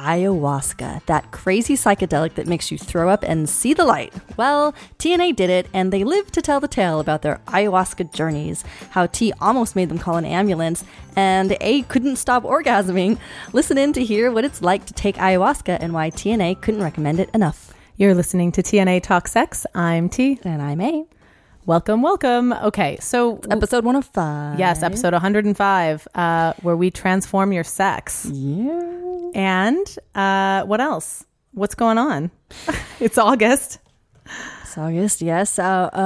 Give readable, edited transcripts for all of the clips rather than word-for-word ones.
ayahuasca, that crazy psychedelic that makes you throw up and see the light. Well, T and A did it, and they live to tell the tale about their ayahuasca journeys, how T almost made them call an ambulance, and A couldn't stop orgasming. Listen in to hear what it's like to take ayahuasca and why T and A couldn't recommend it enough. You're listening to T and A Talk Sex. I'm T. And I'm A. Welcome, welcome. Okay, so... It's episode 105. Yes, episode 105, where we transform your sex. Yeah. And what else? What's going on? It's August. It's August, yes. Go to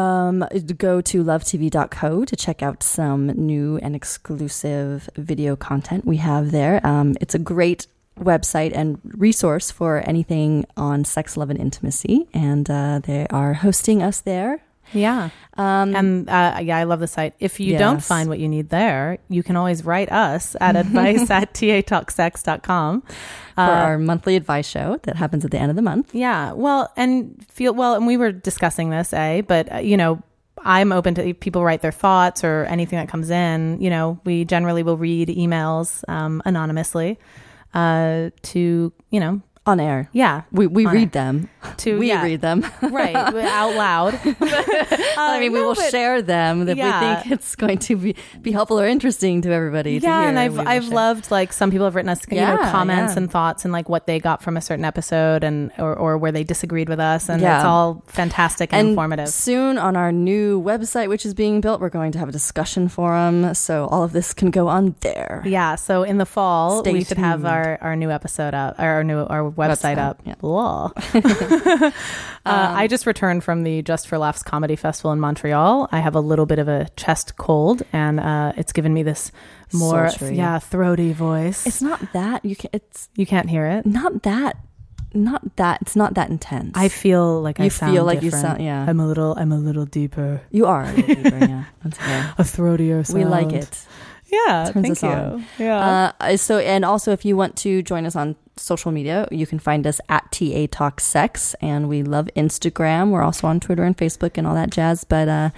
lovetv.co to check out some new and exclusive video content we have there. It's a great website and resource for anything on sex, love, and intimacy. And they are hosting us there. Yeah. And I love the site. If you don't find what you need there, you can always write us at advice at tatalksex.com for our monthly advice show that happens at the end of the month. Yeah. And we were discussing this, but I'm open to people write their thoughts or anything that comes in. You know, we generally will read emails anonymously to on air. Yeah. We read them. Read them. Right. Out loud. We will share them if we think it's going to be helpful or interesting to everybody. Yeah. To hear, and I've loved, some people have written us comments and thoughts and what they got from a certain episode and or where they disagreed with us. And it's all fantastic and informative. Soon on our new website, which is being built, we're going to have a discussion forum. So all of this can go on there. Yeah. So in the fall, we should have our new episode up, or our website up. Yeah. I just returned from the Just for Laughs comedy festival in Montreal. I have a little bit of a chest cold, and it's given me this more throaty voice. It's not that you can't hear it. Not that it's not that intense. I feel like you sound. Yeah, I'm a little deeper. You are a little deeper. Yeah, that's okay. A throatier sound. We like it. Yeah, thank you. Yeah. So, and also, if you want to join us on social media, you can find us at TA Talk Sex, and we love Instagram. We're also on Twitter and Facebook and all that jazz. But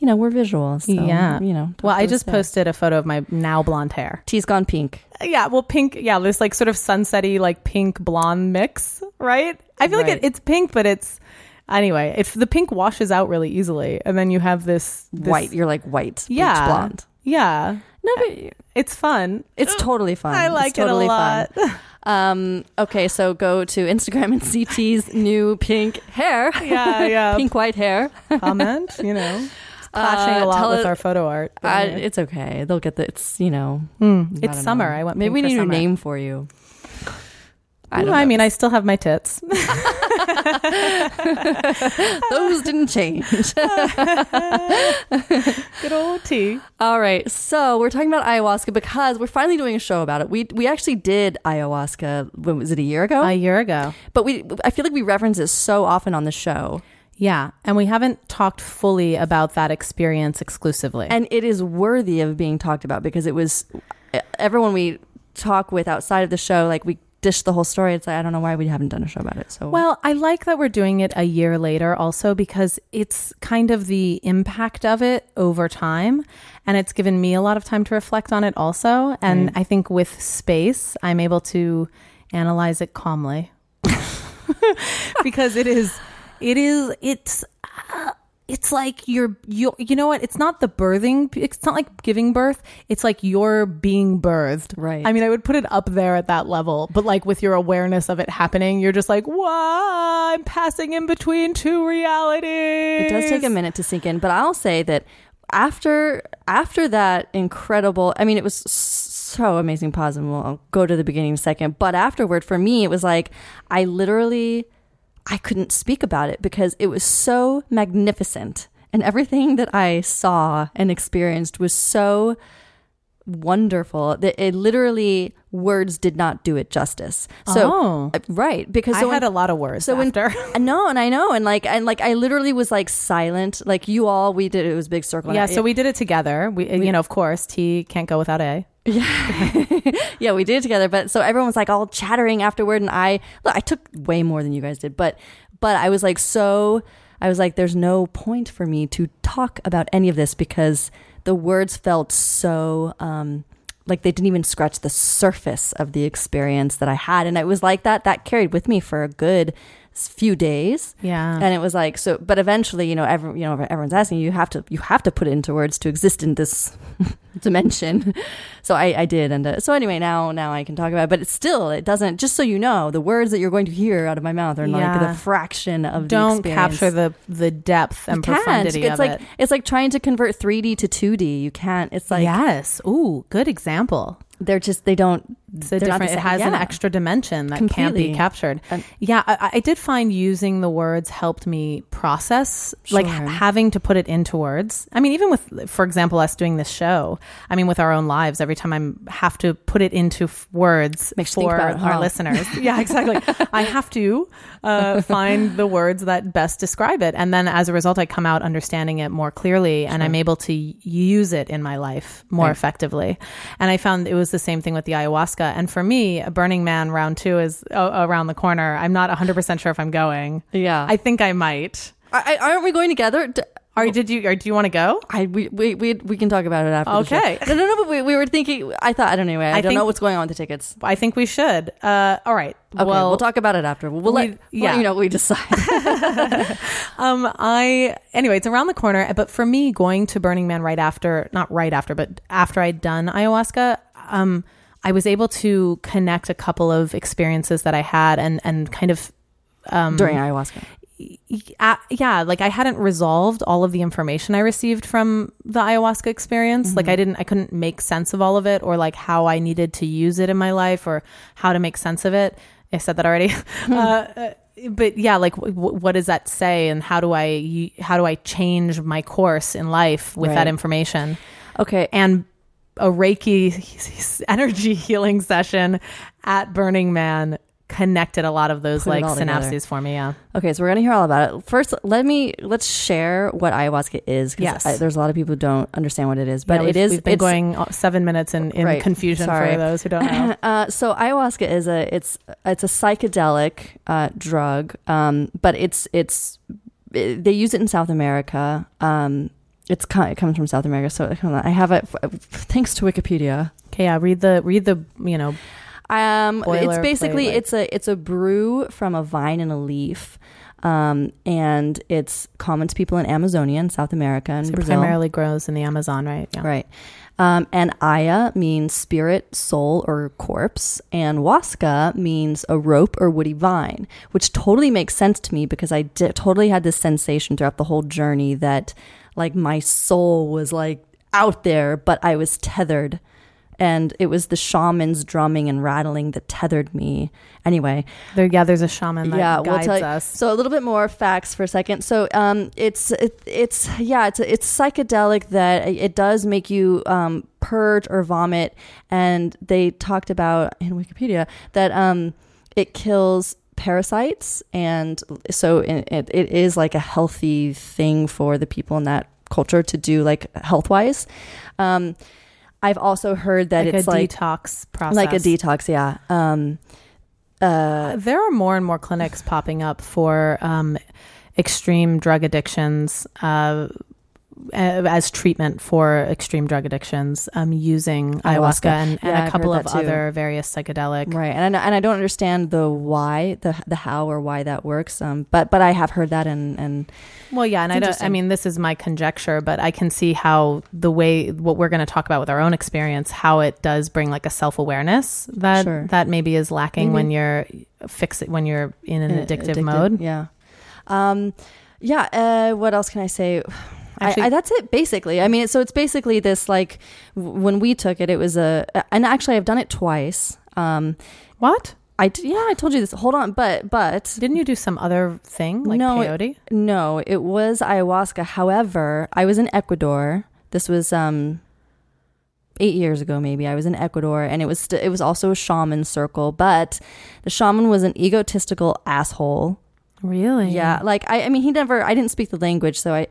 we're visual. So, I just posted a photo of my now blonde hair. T's gone pink. Yeah, well, pink. Yeah, this sort of sunsetty pink blonde mix, right? I feel like it's pink, but it's. Anyway, if the pink washes out really easily, and then you have this white. You're white, bleach blonde. Yeah. No, but it's fun. It's totally fun. I like it a lot. Fun. Okay, so go to Instagram and see T's new pink hair. Yeah. Pink white hair. Comment, clashing a lot with our photo art. It's okay. They'll get it's summer. I want. Maybe we need a name for you. I still have my tits. Those didn't change. Good old tea. All right. So we're talking about ayahuasca because we're finally doing a show about it. We actually did ayahuasca, when was it, a year ago? A year ago. But I feel like we reference it so often on the show. Yeah. And we haven't talked fully about that experience exclusively. And it is worthy of being talked about because it was everyone we talk with outside of the show, we dish the whole story. It's I don't know why we haven't done a show about it. So I like that we're doing it a year later also because it's kind of the impact of it over time, and it's given me a lot of time to reflect on it also. And I think with space I'm able to analyze it calmly because it's like you know what? It's not the birthing. It's not like giving birth. It's like you're being birthed. Right. I mean, I would put it up there at that level. But with your awareness of it happening, you're just like, wow, I'm passing in between two realities. It does take a minute to sink in. But I'll say that after that incredible, it was so amazing pause, and we'll go to the beginning in a second. But afterward, for me, it was I couldn't speak about it because it was so magnificent, and everything that I saw and experienced was so wonderful that it literally words did not do it justice. So right, because I had a lot of words. So after. I know, and I literally was silent. You all, we did it was big circle. Yeah, so we did it together. We of course, T can't go without A. Yeah, we did it together. But so everyone was all chattering afterward, and I took way more than you guys did. But I was there's no point for me to talk about any of this because the words felt so like they didn't even scratch the surface of the experience that I had. And it was like that carried with me for a good few days. Yeah. And it was like, so, but eventually, everyone's asking you have to put it into words to exist in this dimension. So I did. And so anyway, now I can talk about it, but it's still, it doesn't, just so you know, the words that you're going to hear out of my mouth are like the fraction of the experience. Don't capture the depth and profundity of it. It's like trying to convert 3D to 2D. You can't, it's like. Yes. Ooh, good example. They're just, they don't. So different. It has an extra dimension that can't be captured. I did find using the words helped me process, like having to put it into words. I mean, even with, for example, us doing this show, I mean, with our own lives, every time I have to put it into words for our listeners. Yeah, exactly. I have to find the words that best describe it. And then as a result, I come out understanding it more clearly and I'm able to use it in my life more effectively. And I found it was the same thing with the ayahuasca. And for me, Burning Man round 2 is around the corner. I'm not 100% sure if I'm going. Yeah. I think I might. Aren't we going together? Do you want to go? We can talk about it after. Okay. The show. No. But we were thinking. I don't know what's going on with the tickets. I think we should. All right. Okay. Well, we'll talk about it after. We decide. Anyway, it's around the corner. But for me, going to Burning Man but after I'd done ayahuasca, I was able to connect a couple of experiences that I had and kind of... during ayahuasca. Yeah, like I hadn't resolved all of the information I received from the ayahuasca experience. Mm-hmm. Like I couldn't make sense of all of it, or like how I needed to use it in my life or how to make sense of it. I said that already. But yeah, like what does that say? And how do I change my course in life with that information? Okay. And a Reiki energy healing session at Burning Man connected a lot of those synapses for me. Yeah. Okay. So we're going to hear all about it. First, let's share what ayahuasca is. Yes. There's a lot of people who don't understand what it is, but it is. We've been going 7 minutes in confusion. Sorry. For those who don't know. So ayahuasca is it's a psychedelic drug, but they use it in South America. It comes from South America, so I have it. Thanks to Wikipedia. Okay, yeah. Read the it's basically play-like. it's a brew from a vine and a leaf, and it's common to people in Amazonia in South America and Brazil. It primarily grows in the Amazon, right? Yeah. Right. And Aya means spirit, soul, or corpse. And Wasca means a rope or woody vine, which totally makes sense to me because I totally had this sensation throughout the whole journey that like my soul was like out there, but I was tethered. And it was the shamans drumming and rattling that tethered me. Anyway, there's a shaman that guides us. So a little bit more facts for a second. So it's psychedelic that it does make you purge or vomit. And they talked about in Wikipedia that it kills parasites, and so it is like a healthy thing for the people in that culture to do, like health wise. I've also heard that it's like a detox process. Like a detox, yeah. There are more and more clinics popping up for extreme drug addictions as treatment for extreme drug addictions using ayahuasca and a couple of other various psychedelic. Right. And I don't understand the why, the how or why that works. But I have heard that and well, yeah. And this is my conjecture, but I can see how what we're going to talk about with our own experience, how it does bring like a self-awareness that maybe is lacking when you're in an addictive mode. Yeah. What else can I say? Actually, that's it basically. I mean, so it's basically this, like when we took it, it was and actually I've done it twice. What? I told you this. Hold on. But didn't you do some other thing like peyote? No, it was ayahuasca. However, I was in Ecuador. This was 8 years ago, maybe. I was in Ecuador, and it was also a shaman circle, but the shaman was an egotistical asshole. Really? Yeah. Like I mean, I didn't speak the language, so I.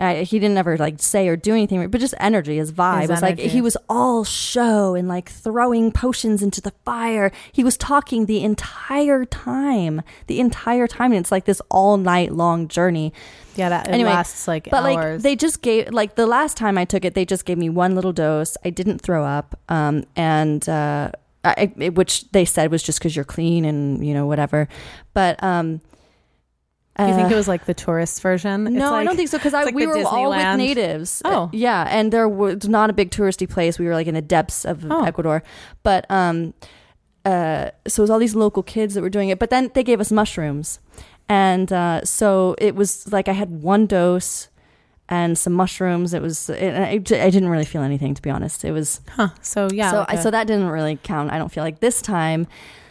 He didn't ever like say or do anything, but just energy, his vibe. His was energy. Like he was all show and like throwing potions into the fire. He was talking the entire time. And it's like this all night long journey. Yeah, that anyway, it lasts like but hours. Like they just gave, like the last time I took it, they just gave me one little dose. I didn't throw up, which they said was just because you're clean and you know whatever. But do you think it was like the tourist version? No, I don't think so, because we were all with natives. Oh, yeah, and there was not a big touristy place. We were like in the depths of Ecuador, but so it was all these local kids that were doing it. But then they gave us mushrooms, and so it was like I had one dose and some mushrooms. I didn't really feel anything, to be honest. It was so yeah. So so that didn't really count. I don't feel like this time.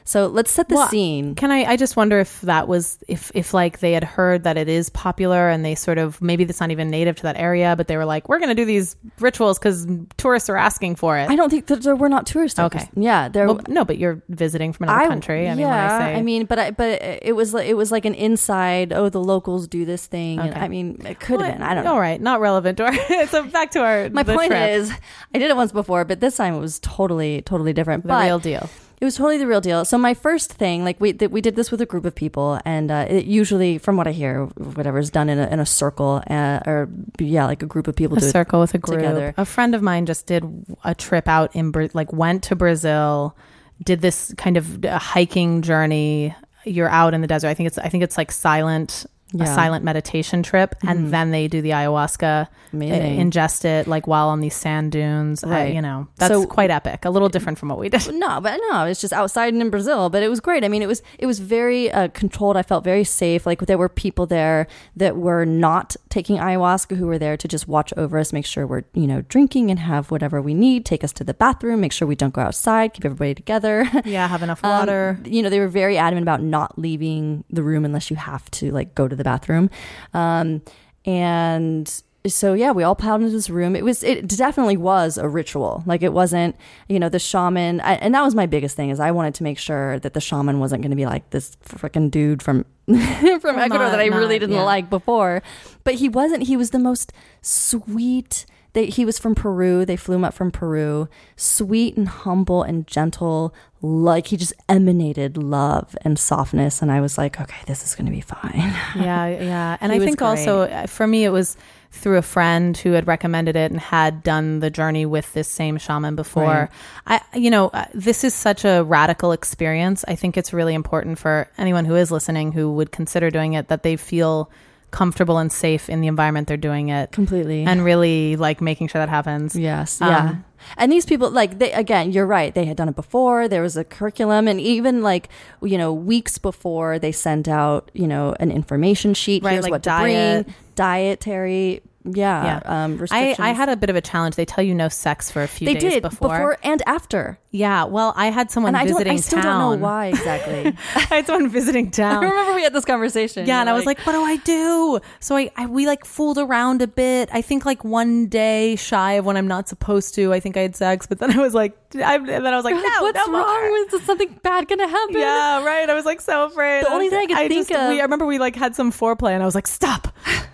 So let's set the scene. Can I just wonder if that was, if like they had heard that it is popular and they sort of, maybe that's not even native to that area, but they were like, we're going to do these rituals because tourists are asking for it. I don't think that there were not tourists. Okay. Yeah. No, but you're visiting from another country. But it was like an inside, the locals do this thing. Okay. And, it could have been. I don't know. All right. Not relevant to our, so back to our, my point trip. Is I did it once before, but this time it was totally, totally different. Real deal. It was totally the real deal. So my first thing, like we did this with a group of people, and it usually, from what I hear, whatever is done in a circle, like a group of people. A circle with a group. Together. A friend of mine just did a trip out went to Brazil, did this kind of hiking journey. You're out in the desert. I think it's like silent. Yeah. A silent meditation trip, and then they do the ayahuasca. They ingest it like while on these sand dunes. Right. That's quite epic. A little different from what we did. No, it's just outside and in Brazil, but it was great. It was very controlled. I felt very safe. Like there were people there that were not taking ayahuasca who were there to just watch over us, make sure we're drinking and have whatever we need, take us to the bathroom, make sure we don't go outside, keep everybody together. Yeah, have enough water. They were very adamant about not leaving the room unless you have to like go to the bathroom, and so yeah, we all piled into this room. It definitely was a ritual. Like it wasn't the shaman, and that was my biggest thing, is I wanted to make sure that the shaman wasn't going to be like this freaking dude from Ecuador that I really didn't like before. But he wasn't. He was the most sweet. He was from Peru. They flew him up from Peru. Sweet and humble and gentle. Like he just emanated love and softness. And I was like, okay, this is going to be fine. Yeah. And I think also for me, it was through a friend who had recommended it and had done the journey with this same shaman before. Right. This is such a radical experience. I think it's really important for anyone who is listening who would consider doing it that they feel comfortable and safe in the environment they're doing it. Completely. And really like making sure that happens. Yes. Yeah. And these people, like they, again, you're right. They had done it before. There was a curriculum, and even like, weeks before they sent out, an information sheet. Right, here's like what diet. To bring. Dietary. Yeah. Restrictions. I had a bit of a challenge. They tell you no sex for a few days before and after. Yeah. Well, I had someone visiting town. I still don't know why exactly. I had someone visiting town. I remember we had this conversation. Yeah. And I was like, what do I do? So we like fooled around a bit. I think like one day shy of when I'm not supposed to, I think I had sex, but then I was like, no, what's wrong? Is something bad going to happen? Yeah. Right. I was like so afraid. The only thing I could think of. I remember we like had some foreplay and I was like, stop.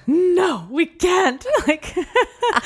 No, we can't. And I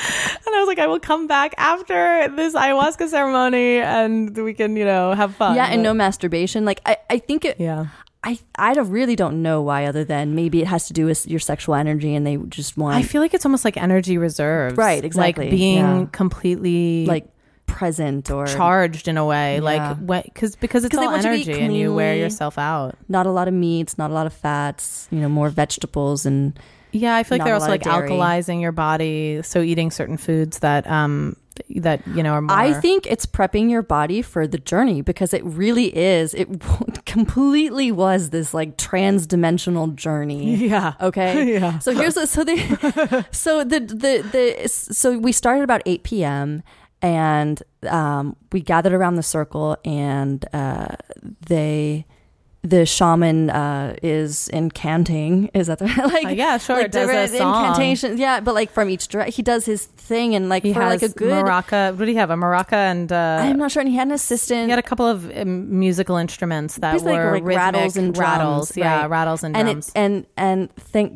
was like, I will come back after this ayahuasca ceremony and we can, have fun. Yeah, and no masturbation. Like, I think it... Yeah. I really don't know why, other than maybe it has to do with your sexual energy and they just want... I feel like it's almost like energy reserves. Right, exactly. Like being completely... Like present or... Charged in a way. Yeah. Like, because it's all energy and you wear yourself out. Not a lot of meats, not a lot of fats, more vegetables and... Yeah, I feel like they're also like alkalizing your body, so eating certain foods that that are more. I think it's prepping your body for the journey, because it really is. It completely was this like trans-dimensional journey. Yeah. Okay. Yeah. So here's what, so we started about 8 p.m. and we gathered around the circle, and the shaman is incanting. Is that the right? Yeah, sure. Like does different a song. Incantations. Yeah, but like from each direct, he does his thing and like he for has like a good maraca. What did he have? A maraca and I'm not sure. And he had an assistant. He had a couple of musical instruments that were like rhythmic, rattles and drums. Right? Yeah, rattles and drums. And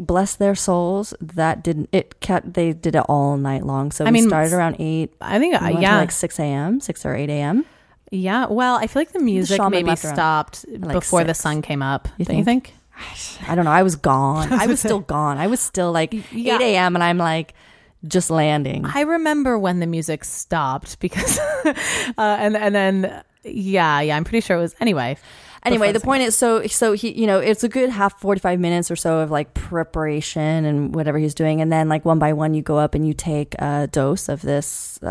bless their souls. That didn't it kept. They did it all night long. So we started around 8. I think yeah, like 6 or 8 a.m. Yeah, well, I feel like the music maybe stopped before 6. The sun came up. Don't you think? I don't know. I was gone. I was still gone. I was still like 8 a.m. and I'm like just landing. I remember when the music stopped because, and then I'm pretty sure it was anyway. The point is, so he, you know, it's a good 45 minutes or so of like preparation and whatever he's doing, and then like one by one you go up and you take a dose of this. He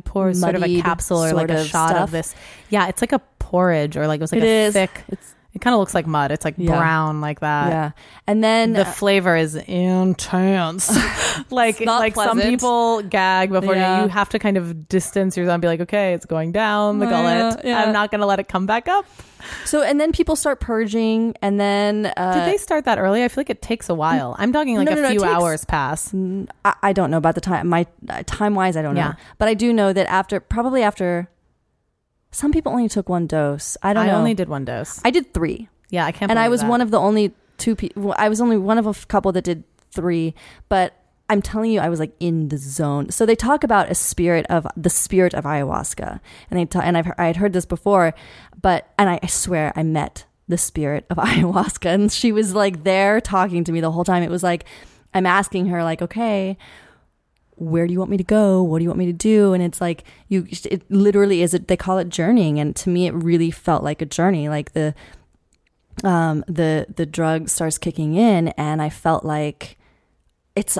pours sort of a capsule or like a shot of this. Yeah, it's like a porridge or like it was like thick. It kind of looks like mud. It's like brown like that. Yeah, and then the flavor is intense. like pleasant. Some people gag before you have to kind of distance yourself and be like, okay, it's going down the gullet. Yeah. I'm not going to let it come back up. So, and then people start purging, and then... did they start that early? I feel like it takes a while. I'm talking like a few hours pass. I don't know about the time. My time-wise, I don't know. But I do know that after... Some people only took one dose. I don't know. I only did one dose. I did 3. Yeah, I can't believe that. And I was one of the only 2 people. I was only one of a couple that did 3. But I'm telling you, I was like in the zone. So they talk about the spirit of ayahuasca. And I had heard this before. I swear I met the spirit of ayahuasca. And she was like there talking to me the whole time. It was like I'm asking her like, okay, where do you want me to go? What do you want me to do? And it's like it literally is. They call it journeying, and to me, it really felt like a journey. Like the drug starts kicking in, and I felt like it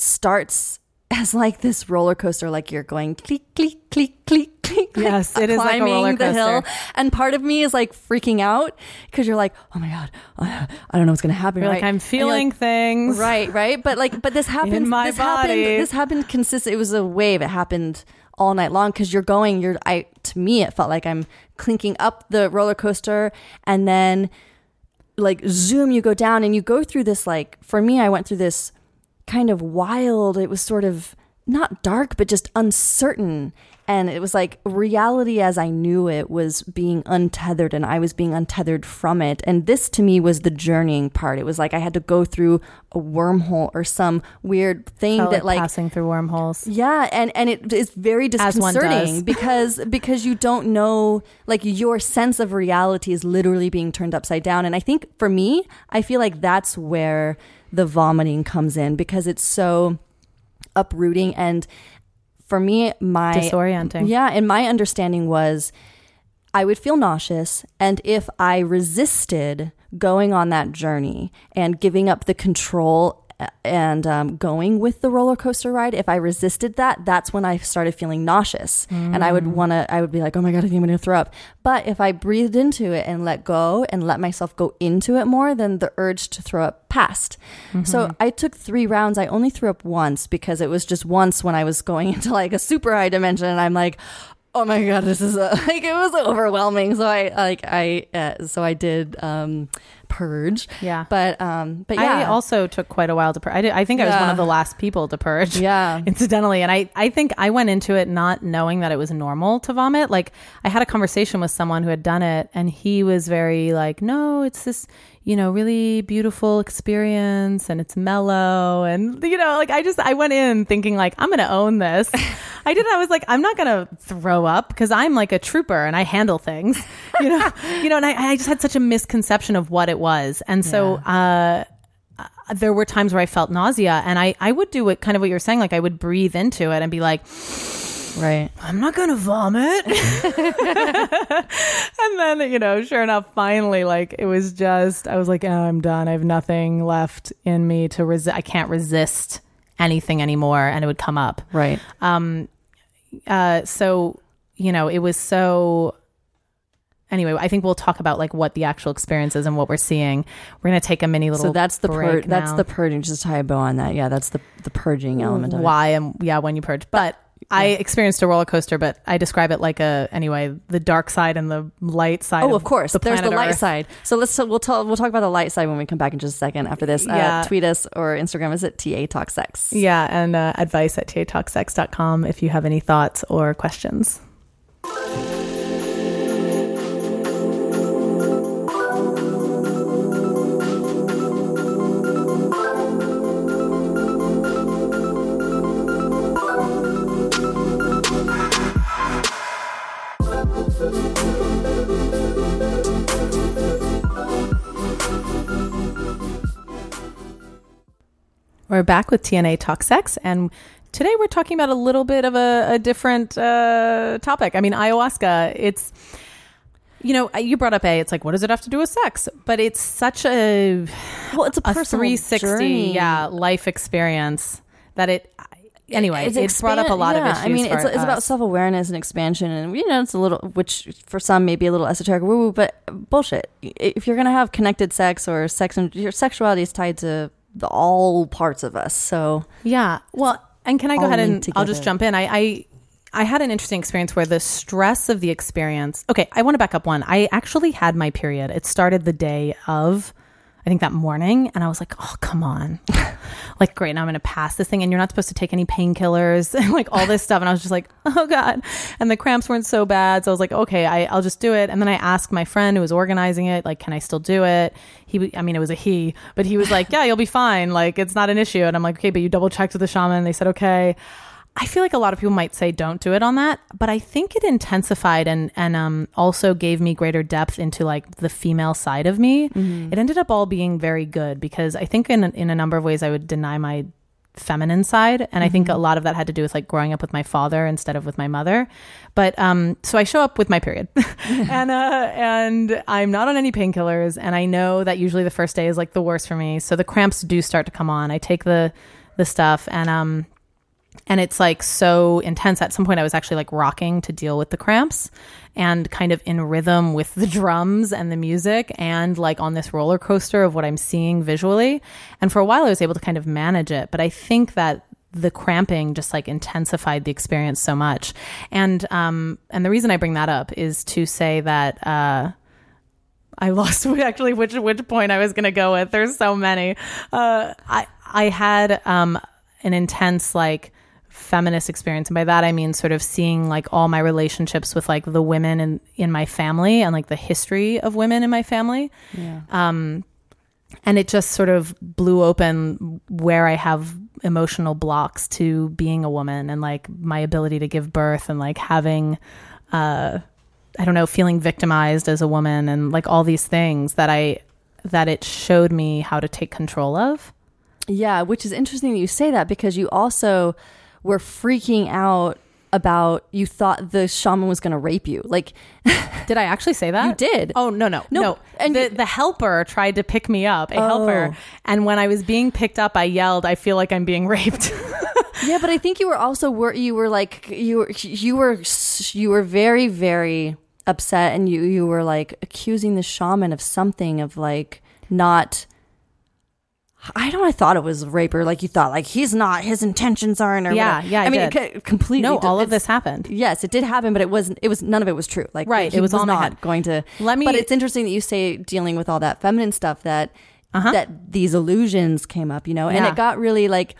starts as like this roller coaster. Like you're going click click click click click. Yes, it is like a roller coaster. Climbing the hill, and part of me is like freaking out because you're like, oh my god, I don't know what's gonna happen. You're right? Like I'm feeling things. Right. But this happened in my body. This happened consistent. It was a wave. It happened all night long because you're going. To me, it felt like I'm clinking up the roller coaster, and then like zoom, you go down and you go through this. Like for me, I went through this kind of wild. It was sort of not dark, but just uncertain. And it was like reality as I knew it was being untethered, and I was being untethered from it. And this to me was the journeying part. It was like I had to go through a wormhole or some weird thing that like passing through wormholes. Yeah. And it is very disconcerting because you don't know, like your sense of reality is literally being turned upside down. And I think for me, I feel like that's where the vomiting comes in because it's so uprooting and for me, my disorienting. Yeah, and my understanding was I would feel nauseous, and if I resisted going on that journey and giving up the control and going with the roller coaster ride, if I resisted that, that's when I started feeling nauseous, and I would be like, oh my god, I think I'm gonna throw up. But if I breathed into it and let go and let myself go into it more, then the urge to throw up passed. Mm-hmm. So I took 3 rounds. I only threw up once because it was just once when I was going into like a super high dimension, and I'm like, oh my god, this is it was overwhelming. So I did purge. Yeah, but yeah, I also took quite a while to purge. I think I was one of the last people to purge. Yeah, incidentally, and I think I went into it not knowing that it was normal to vomit. Like I had a conversation with someone who had done it, and he was very like, no, it's this, you know, really beautiful experience, and it's mellow, and you know, like I went in thinking like I'm gonna own this. I was like, I'm not gonna throw up because I'm like a trooper and I handle things, you know, And I just had such a misconception of what it was, and so there were times where I felt nausea, and I would do what kind of what you're saying, like I would breathe into it and be like. Right. I'm not going to vomit. And then, you know, sure enough, finally, like it was just, I was like, oh, I'm done. I have nothing left in me to resist. I can't resist anything anymore. And it would come up. Right. So, you know, it was so anyway, I think we'll talk about like what the actual experience is and what we're seeing. We're going to take a mini little. So that's the purge. That's the purging. Just tie a bow on that. Yeah. That's the purging element. Why? When you purge, but I experienced a roller coaster, but I describe it like the dark side and the light side. Oh, of course. There's the light side. So we'll talk about the light side when we come back in just a second after this. Yeah. Tweet us or Instagram us at TA Talk Sex. Yeah. And advice at tatalksex.com if you have any thoughts or questions. We're back with TNA Talk Sex, and today we're talking about a little bit of a different topic. I mean, ayahuasca, it's, you brought up it's like, what does it have to do with sex? But it's such a personal 360 journey. Yeah, life experience that it's brought up a lot of issues. I mean, it's about self-awareness and expansion, and it's a little, which for some may be a little esoteric, woo-woo, but bullshit. If you're going to have connected sex or sex, and your sexuality is tied to all parts of us. So yeah. Well, and can I go ahead and I'll just jump in. I had an interesting experience where the stress of the experience. Okay, I want to back up one. I actually had my period. It started the day of, I think that morning, and I was like, oh, come on. Like, great, now I'm going to pass this thing, and you're not supposed to take any painkillers and like all this stuff. And I was just like, oh God. And the cramps weren't so bad. So I was like, okay, I'll just do it. And then I asked my friend who was organizing it, like, can I still do it? It was a he, but he was like, yeah, you'll be fine. Like, it's not an issue. And I'm like, okay, but you double checked with the shaman. And they said, okay. I feel like a lot of people might say don't do it on that, but I think it intensified and also gave me greater depth into like the female side of me. Mm-hmm. It ended up all being very good because I think in a number of ways I would deny my feminine side. And mm-hmm. I think a lot of that had to do with like growing up with my father instead of with my mother. But so I show up with my period and I'm not on any painkillers. And I know that usually the first day is like the worst for me. So the cramps do start to come on. I take the stuff and it's like so intense. At some point I was actually like rocking to deal with the cramps and kind of in rhythm with the drums and the music and like on this roller coaster of what I'm seeing visually. And for a while I was able to kind of manage it. But I think that the cramping just like intensified the experience so much. And the reason I bring that up is to say that, I lost actually which point I was going to go with. There's so many. I had, an intense like feminist experience, and by that I mean sort of seeing like all my relationships with like the women in my family and like the history of women in my family. Yeah. And it just sort of blew open where I have emotional blocks to being a woman and like my ability to give birth and like having feeling victimized as a woman and like all these things that it showed me how to take control of. Yeah, which is interesting that you say that because you also were freaking out about, you thought the shaman was going to rape you. Like, did I actually say that? You did. Oh, no. And the helper tried to pick me up, helper. And when I was being picked up, I yelled, I feel like I'm being raped. Yeah, but I think you were also, you were very, very upset. And you were like accusing the shaman of something of like not... I thought it was rape or like you thought like he's not, his intentions aren't or yeah, whatever. Yeah, I mean, did. It completely. No, all of this happened. Yes, it did happen, but it was none of it was true. Like, right. It was all not going to, but it's interesting that you say dealing with all that feminine stuff that, that these illusions came up, and it got really like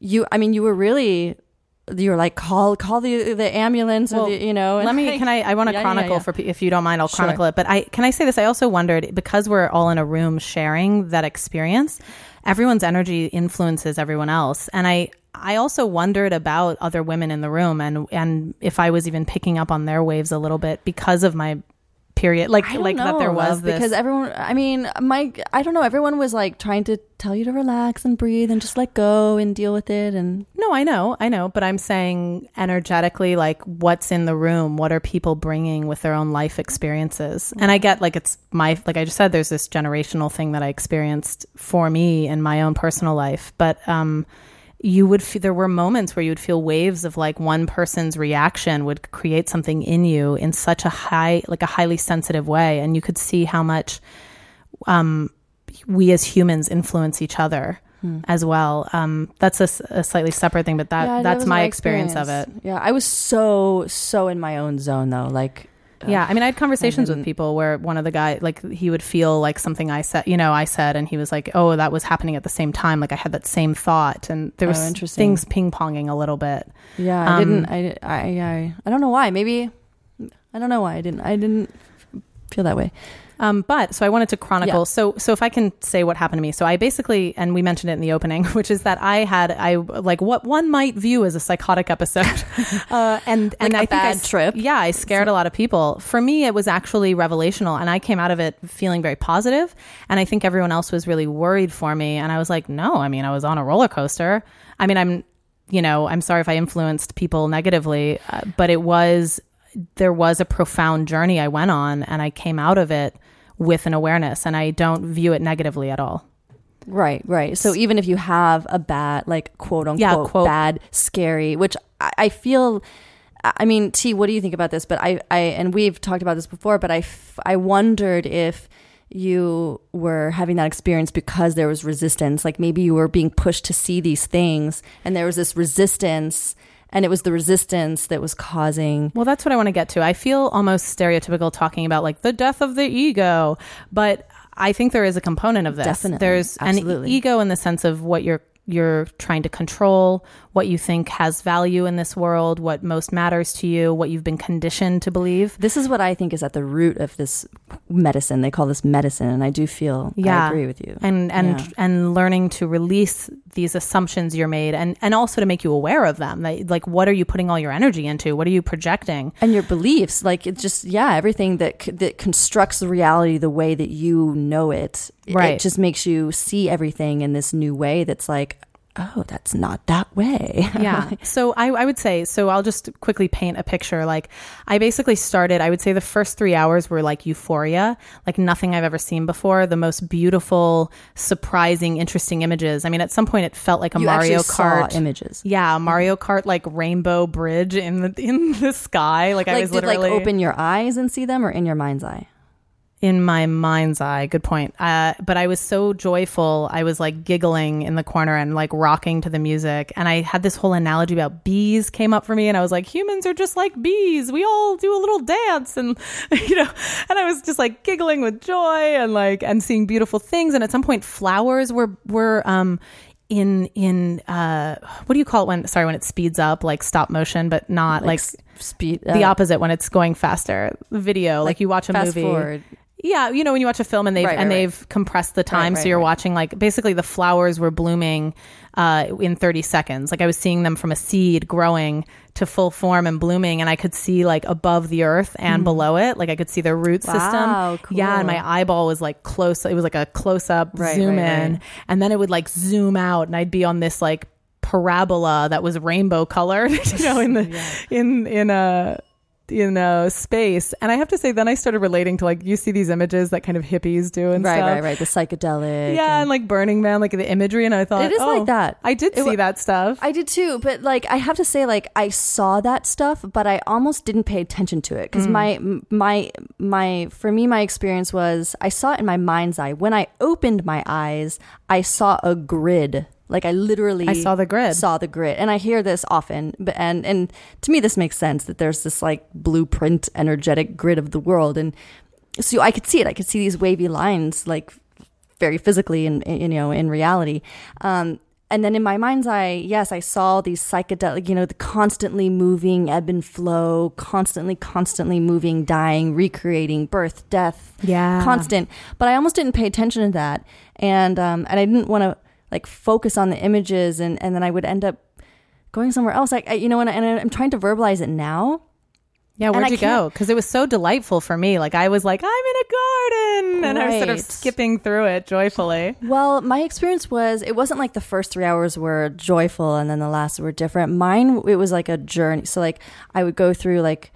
you were like, call the ambulance. Well, or I want to chronicle for, if you don't mind, I'll chronicle it. But can I say this? I also wondered, because we're all in a room sharing that experience, everyone's energy influences everyone else. And I also wondered about other women in the room and if I was even picking up on their waves a little bit because of my period. That there was this. Because everyone, everyone was like trying to tell you to relax and breathe and just let go and deal with it. And no, I know. But I'm saying energetically, like what's in the room? What are people bringing with their own life experiences? Mm-hmm. And I get like, it's my, like I just said, there's this generational thing that I experienced for me in my own personal life. But, there were moments where you would feel waves of like one person's reaction would create something in you in such a highly sensitive way. And you could see how much we as humans influence each other. as well. That's a slightly separate thing, but that's my experience of it. Yeah, I was so in my own zone though. Like, yeah, I mean, I had conversations with people where one of the guys, like, he would feel like something I said, and he was like, oh, that was happening at the same time. Like, I had that same thought, and there was things ping-ponging a little bit. Yeah, I don't know why. Maybe, I don't know why I didn't feel that way. But so I wanted to chronicle. Yeah. So if I can say what happened to me. So I basically, and we mentioned it in the opening, which is that I had like what one might view as a psychotic episode, and like a bad trip. Yeah, I scared a lot of people. For me, it was actually revelational, and I came out of it feeling very positive. And I think everyone else was really worried for me, and I was like, no, I mean, I was on a roller coaster. I mean, I'm sorry if I influenced people negatively, but there was a profound journey I went on, and I came out of it with an awareness, and I don't view it negatively at all. Right. So even if you have a bad, like, quote unquote, bad, scary, which I feel, I mean, T, what do you think about this? But I and we've talked about this before, but I wondered if you were having that experience because there was resistance, like maybe you were being pushed to see these things and there was this resistance. And it was the resistance that was causing... Well, that's what I want to get to. I feel almost stereotypical talking about like the death of the ego, but I think there is a component of this. Definitely. There's an ego in the sense of what you're trying to control, what you think has value in this world, what most matters to you, what you've been conditioned to believe. This is what I think is at the root of this medicine. They call this medicine, and I do feel I agree with you. And learning to release these assumptions you're made, and also to make you aware of them. Like, what are you putting all your energy into? What are you projecting? And your beliefs, like, it's just everything that constructs the reality the way that you know it. Right. It just makes you see everything in this new way that's like, oh, that's not that way. Yeah. So I would say, so I'll just quickly paint a picture. Like, I basically started, I would say the first 3 hours were like euphoria, like nothing I've ever seen before. The most beautiful, surprising, interesting images. I mean, at some point it felt like a Mario Kart. Saw images. Yeah. A Mario Kart, like rainbow bridge in the sky. Like I was literally. Like open your eyes and see them, or in your mind's eye? In my mind's eye. Good point. But I was so joyful. I was like giggling in the corner and like rocking to the music. And I had this whole analogy about bees came up for me. And I was like, humans are just like bees. We all do a little dance. And, you know, and I was just like giggling with joy and seeing beautiful things. And at some point, flowers were in what do you call it when it speeds up, like stop motion, but not like speed, the opposite, when it's going faster, video, like you watch a fast movie forward. Yeah, you know, when you watch a film and they've compressed the time, so you're watching, like, basically the flowers were blooming in 30 seconds. Like, I was seeing them from a seed growing to full form and blooming, and I could see, like, above the earth and below it. Like, I could see their root system. Cool. Yeah, and my eyeball was, like, close. It was, like, a close-up zoom in. And then it would, like, zoom out, and I'd be on this, like, parabola that was rainbow colored, you know, in space. And I have to say, then I started relating to, like, you see these images that kind of hippies do and stuff. Right. The psychedelic. Yeah. And like Burning Man, like the imagery. And I thought, it is like that. I did see that stuff. I did too. But like, I have to say, like, I saw that stuff, but I almost didn't pay attention to it. Because my experience was, I saw it in my mind's eye. When I opened my eyes, I saw a grid. Like, I saw the grid. And I hear this often. And to me, this makes sense, that there's this, like, blueprint, energetic grid of the world. And so I could see it. I could see these wavy lines, like, very physically and, you know, in reality. And then in my mind's eye, yes, I saw these psychedelic, you know, the constantly moving ebb and flow, constantly moving, dying, recreating, birth, death. Yeah. Constant. But I almost didn't pay attention to that. And I didn't want to, like, focus on the images, and then I would end up going somewhere else. Like, I'm trying to verbalize it now. Yeah, where'd you go? Because it was so delightful for me. Like, I was like, I'm in a garden, and I was sort of skipping through it joyfully. Well, my experience was, it wasn't like the first 3 hours were joyful, and then the last were different. Mine, it was like a journey. So, like, I would go through, like,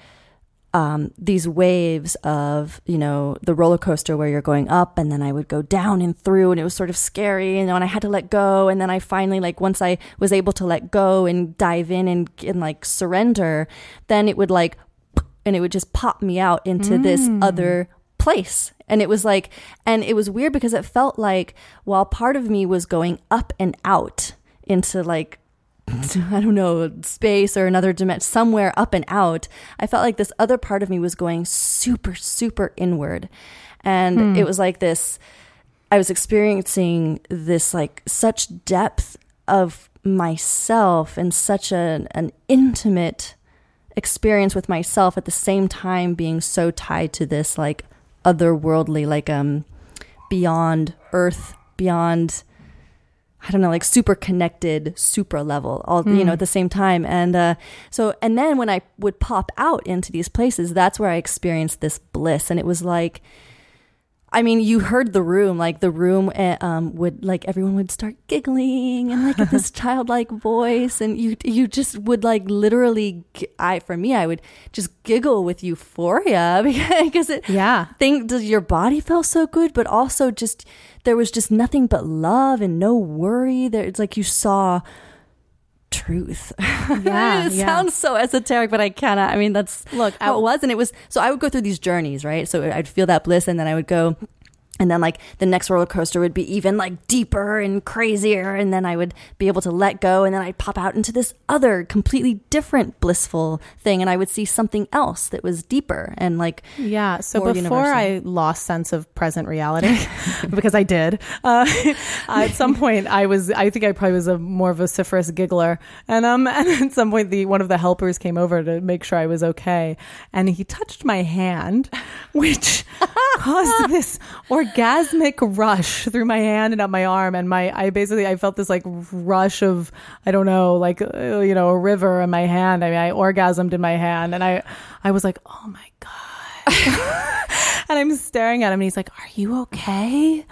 these waves of, you know, the roller coaster where you're going up, and then I would go down and through, and it was sort of scary, and then I had to let go, and then I finally, like, once I was able to let go and dive in and like surrender, then it would just pop me out into this other place. And it was like, and it was weird because it felt like while part of me was going up and out into like, I don't know, space or another dimension, somewhere up and out, I felt like this other part of me was going super, super inward. And it was like this, I was experiencing this like such depth of myself and such an intimate experience with myself at the same time being so tied to this like otherworldly, like beyond earth, beyond, I don't know, like super connected, super level, all, you know, at the same time. And so then when I would pop out into these places, that's where I experienced this bliss. And it was like, I mean, you heard the room, like the room would, like everyone would start giggling and like this childlike voice. And you just would like literally, I would just giggle with euphoria because does your body felt so good, but also just, there was just nothing but love and no worry. There, it's like you saw truth. Yeah, it sounds so esoteric, but I cannot. I mean, that's how it was. And it was, so I would go through these journeys, right? So I'd feel that bliss and then I would go, and then like the next roller coaster would be even like deeper and crazier. And then I would be able to let go. And then I'd pop out into this other completely different blissful thing. And I would see something else that was deeper and like, yeah. So before universal. I lost sense of present reality, because I did, at some point I think I probably was a more vociferous giggler. And at some point one of the helpers came over to make sure I was okay. And he touched my hand, which caused this orgasmic rush through my hand and up my arm, and I felt this like rush of, I don't know, like, you know, a river in my hand. I mean, I orgasmed in my hand, and I was like, oh my god. And I'm staring at him and he's like, are you okay?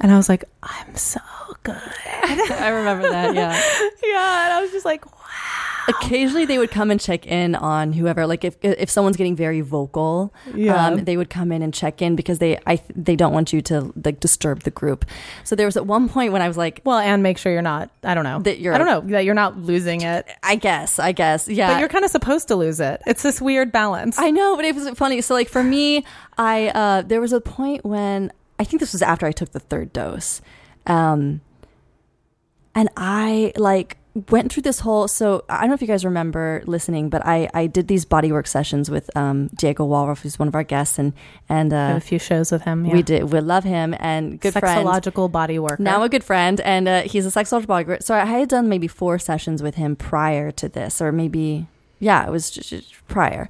And I was like, I'm so good. I remember that. Yeah And I was just like, wow. Occasionally they would come and check in on whoever, like if someone's getting very vocal, they would come in and check in because they don't want you to like disturb the group. So there was at one point when I was like, well, and make sure you're not, I don't know, that you're not losing it. I guess. Yeah. But you're kind of supposed to lose it. It's this weird balance. I know, but it was funny. So like for me, I there was a point when, I think this was after I took the third dose. And I like went through this whole, so I don't know if you guys remember listening, but I did these bodywork sessions with Diego Walroth, who's one of our guests, and we had a few shows with him. Yeah. We did. We love him, and good friend. Sexological bodyworker. Now a good friend, and he's a sexological bodyworker. So I had done maybe 4 sessions with him prior to this, or maybe, it was just prior,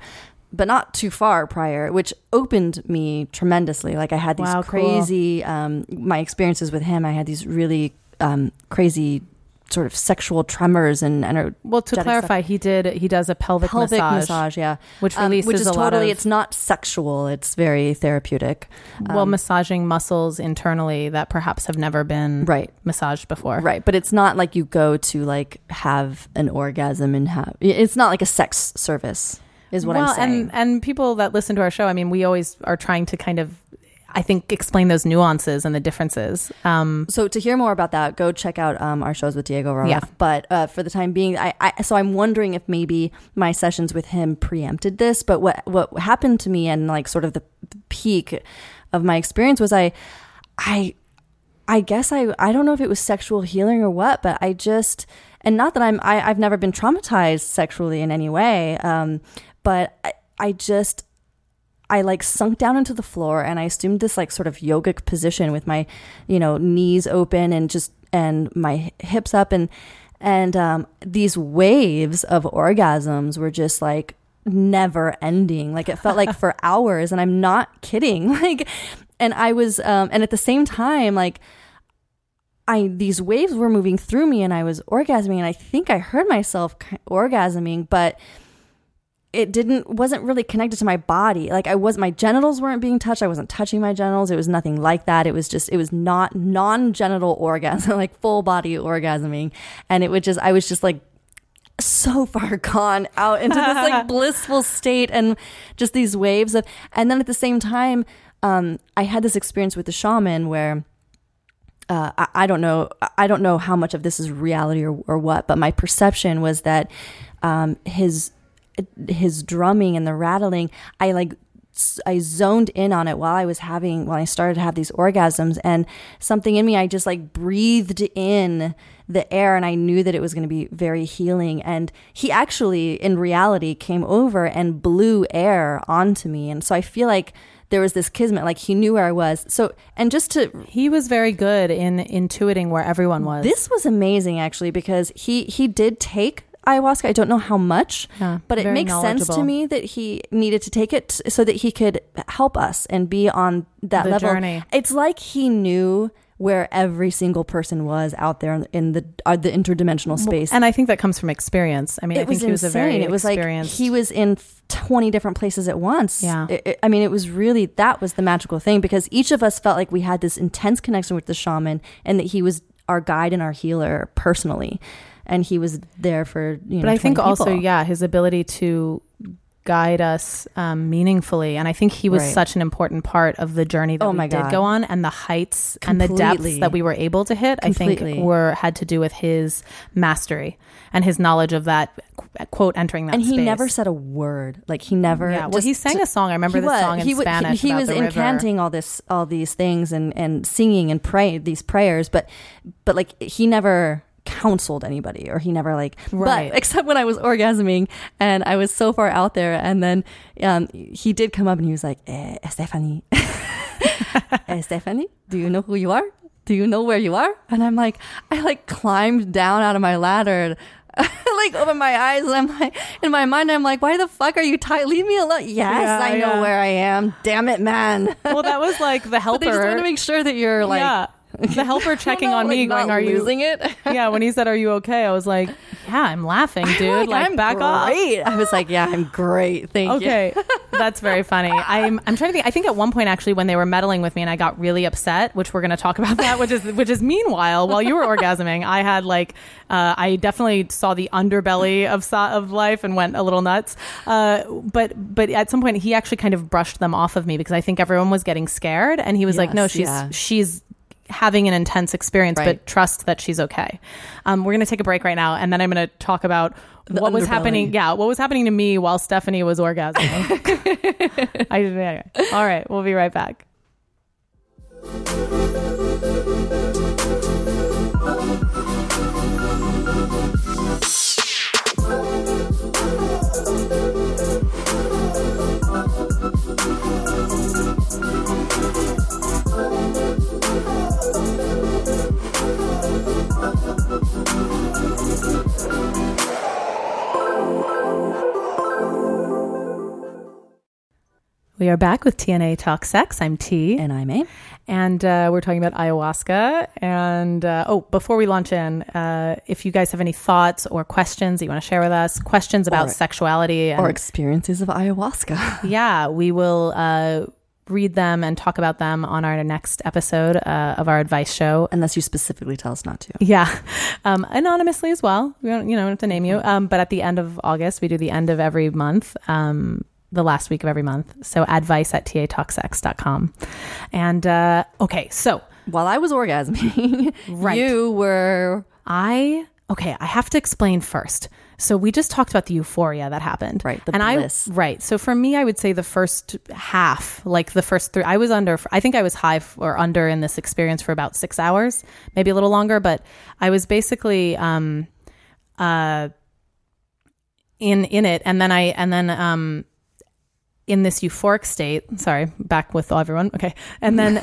but not too far prior, which opened me tremendously. Like I had these crazy, my experiences with him, I had these really crazy sort of sexual tremors and well, to clarify, he does a pelvic massage, which releases which is a totally lot of, it's not sexual, it's very therapeutic, massaging muscles internally that perhaps have never been massaged before, but it's not like you go to like have an orgasm and have, it's not like a sex service is what I'm saying. And people that listen to our show, I mean, we always are trying to kind of, I think, explain those nuances and the differences. So to hear more about that, go check out our shows with Diego Rovira. Yeah. But for the time being, so I'm wondering if maybe my sessions with him preempted this. But what happened to me and like sort of the peak of my experience was I guess I don't know if it was sexual healing or what, but I just, and not that I've never been traumatized sexually in any way, but I like sunk down into the floor and I assumed this like sort of yogic position with my, you know, knees open and my hips up and these waves of orgasms were just like never ending. Like it felt like for hours, and I'm not kidding. Like, and I was, and at the same time, like these waves were moving through me and I was orgasming, and I think I heard myself orgasming, but it wasn't really connected to my body. Like my genitals weren't being touched. I wasn't touching my genitals. It was nothing like that. It was just, it was not non-genital orgasm, like full body orgasming. And it would just, I was just like so far gone out into this like blissful state and just these waves of, and then at the same time, I had this experience with the shaman where, I don't know how much of this is reality or what, but my perception was that his drumming and the rattling, I like I zoned in on it while I started to have these orgasms, and something in me, I just like breathed in the air, and I knew that it was going to be very healing. And he actually, in reality, came over and blew air onto me. And so I feel like there was this kismet, like he knew where I was. So, and he was very good in intuiting where everyone was. This was amazing, actually, because he did take ayahuasca. I don't know how much, but it makes sense to me that he needed to take it so that he could help us and be on that level. Journey. It's like he knew where every single person was out there in the interdimensional space. Well, and I think that comes from experience. I mean, I think he was insane. It was like he was in 20 different places at once. Yeah. It was really, that was the magical thing, because each of us felt like we had this intense connection with the shaman and that he was our guide and our healer personally. And he was there for, but I think also, his ability to guide us meaningfully. And I think he was such an important part of the journey that we did go on, and the heights and the depths that we were able to hit, I think had to do with his mastery and his knowledge of that, quote, entering that space. And he never said a word. Like he never. Yeah. Well, he sang a song. I remember the song in Spanish. He was incanting all these things and singing and these prayers, but like he never counseled anybody, or he never but except when I was orgasming and I was so far out there. And then he did come up and he was like, Stephanie, Stephanie, do you know who you are? Do you know where you are? And I'm like, I climbed down out of my ladder and opened my eyes, and I'm like, in my mind I'm like, why the fuck are you tired? Leave me alone. I know where I am, damn it, man. Well, that was like the helper. But they just want to make sure that you're like, the helper checking on me, going, "Are you losing it?" Yeah, when he said, "Are you okay?" I was like, "Yeah, I'm laughing, dude. I'm back off." I was like, "Yeah, I'm great. Thank you." Okay, that's very funny. I'm trying to think. I think at one point actually, when they were meddling with me, and I got really upset, which we're going to talk about that. Which is meanwhile, while you were orgasming, I had I definitely saw the underbelly of life and went a little nuts. But at some point, he actually kind of brushed them off of me, because I think everyone was getting scared, and he was like, "No, she's having an intense experience, but trust that she's okay." We're going to take a break right now, and then I'm going to talk about what was happening. Yeah, what was happening to me while Stephanie was orgasming. All right, we'll be right back. We are back with TNA Talk Sex. I'm T. And I'm A. And we're talking about ayahuasca. And before we launch in, if you guys have any thoughts or questions that you want to share with us, questions about sexuality or experiences of ayahuasca. Yeah, we will read them and talk about them on our next episode of our advice show, unless you specifically tell us not to. Anonymously as well. We don't, don't have to name you. But at the end of August, we do the end of every month. The last week of every month. So advice@tatalksex.com. And so while I was orgasming, you were... I have to explain first. So we just talked about the euphoria that happened. Right, the bliss. So for me, I would say the first half, the first three, I think I was high or under in this experience for about 6 hours, maybe a little longer, but I was basically... in it, and then in this euphoric state, back with everyone. Okay. And then,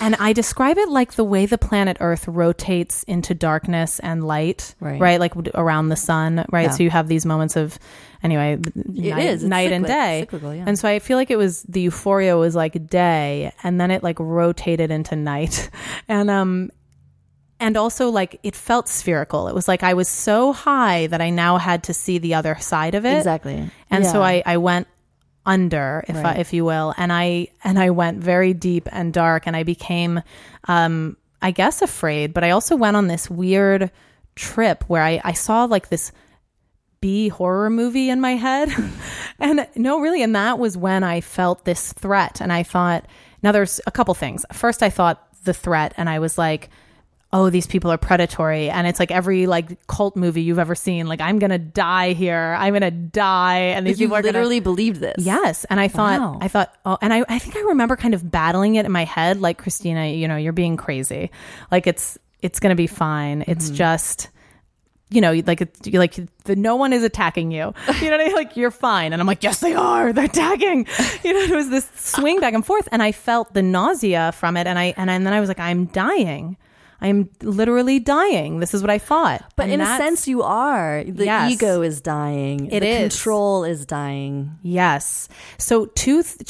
and I describe it like the way the planet Earth rotates into darkness and light, right? Like around the sun, right? Yeah. So you have these moments of, night and day. Cyclical, yeah. And so I feel like it was, the euphoria was like day, and then it rotated into night. And also, it felt spherical. It was like I was so high that I now had to see the other side of it. Exactly. And so I went under, if you will, and I went very deep and dark, and I became, I guess, afraid. But I also went on this weird trip where I saw this B horror movie in my head, and that was when I felt this threat, and I thought, now there's a couple things. First, I thought the threat, and I was like, oh, these people are predatory. And it's like every like cult movie you've ever seen, like, I'm going to die here. I'm going to die. And these people literally believed this. Yes. And I thought, wow. I thought, oh, and I think I remember kind of battling it in my head. Like, Christina, you know, you're being crazy. Like, it's going to be fine. It's just, you know, like the, no one is attacking you. You know what I mean? Like, you're fine. And I'm like, yes, they are. They're attacking. You know, it was this swing back and forth. And I felt the nausea from it. And then I was like, I'm dying. I'm literally dying. This is what I thought. But in a sense, you are. The yes, ego is dying. It the is. Control is dying. Yes. So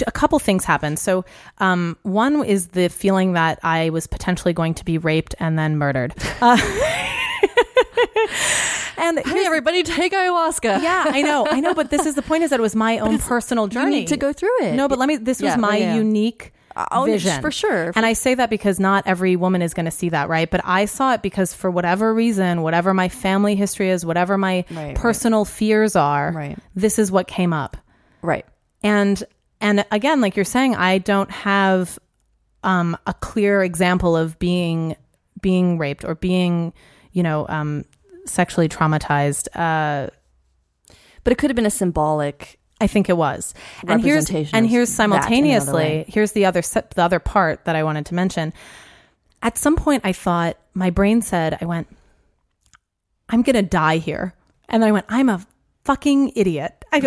a couple things happened. So one is the feeling that I was potentially going to be raped and then murdered. And hey, everybody, take ayahuasca. Yeah, I know. But this is the point, is that it was my own personal journey. You need to go through it. No, but this was my unique vision. For sure. And I say that because not every woman is going to see that, right? But I saw it because for whatever reason, whatever my family history is, whatever my personal fears are, this is what came up. Right. And again, like you're saying, I don't have a clear example of being raped or being, you know, sexually traumatized. But it could have been a symbolic, I think it was. And here's simultaneously, here's the other part that I wanted to mention. At some point I thought, my brain said, I went, I'm going to die here. And then I went, I'm a fucking idiot. I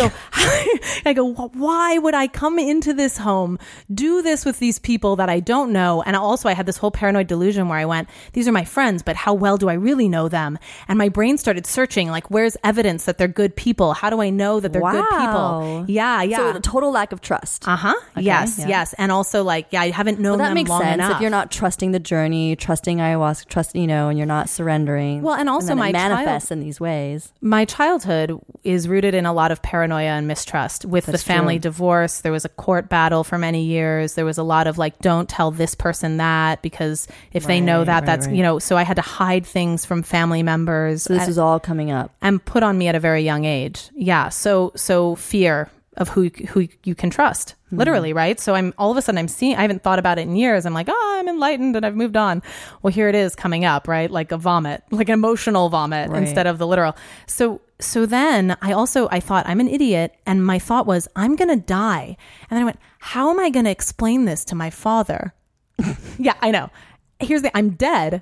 go, why would I come into this home, do this with these people that I don't know? And also I had this whole paranoid delusion where I went, these are my friends, but how well do I really know them? And my brain started searching, like, where's evidence that they're good people? How do I know that they're good people? Yeah, yeah. So a total lack of trust. Uh-huh. Okay, yes, yes. And also like, yeah, I haven't known them long enough. That makes sense. If you're not trusting the journey, trusting ayahuasca, and you're not surrendering. Well, and also my manifests in these ways. My childhood is rooted in a lot of paranoia and mistrust with That's the family true. Divorce. There was a court battle for many years. There was a lot of like, don't tell this person that, because if they know that, that's, you know, so I had to hide things from family members. So this is all coming up. And put on me at a very young age. Yeah. So fear of who you can trust, literally, right? So I'm all of a sudden I haven't thought about it in years. I'm like, oh, I'm enlightened and I've moved on. Well, here it is coming up, right? Like a vomit, like an emotional vomit instead of the literal. So then I thought, I'm an idiot. And my thought was, I'm going to die. And then I went, how am I going to explain this to my father? Yeah, I know. Here's I'm dead.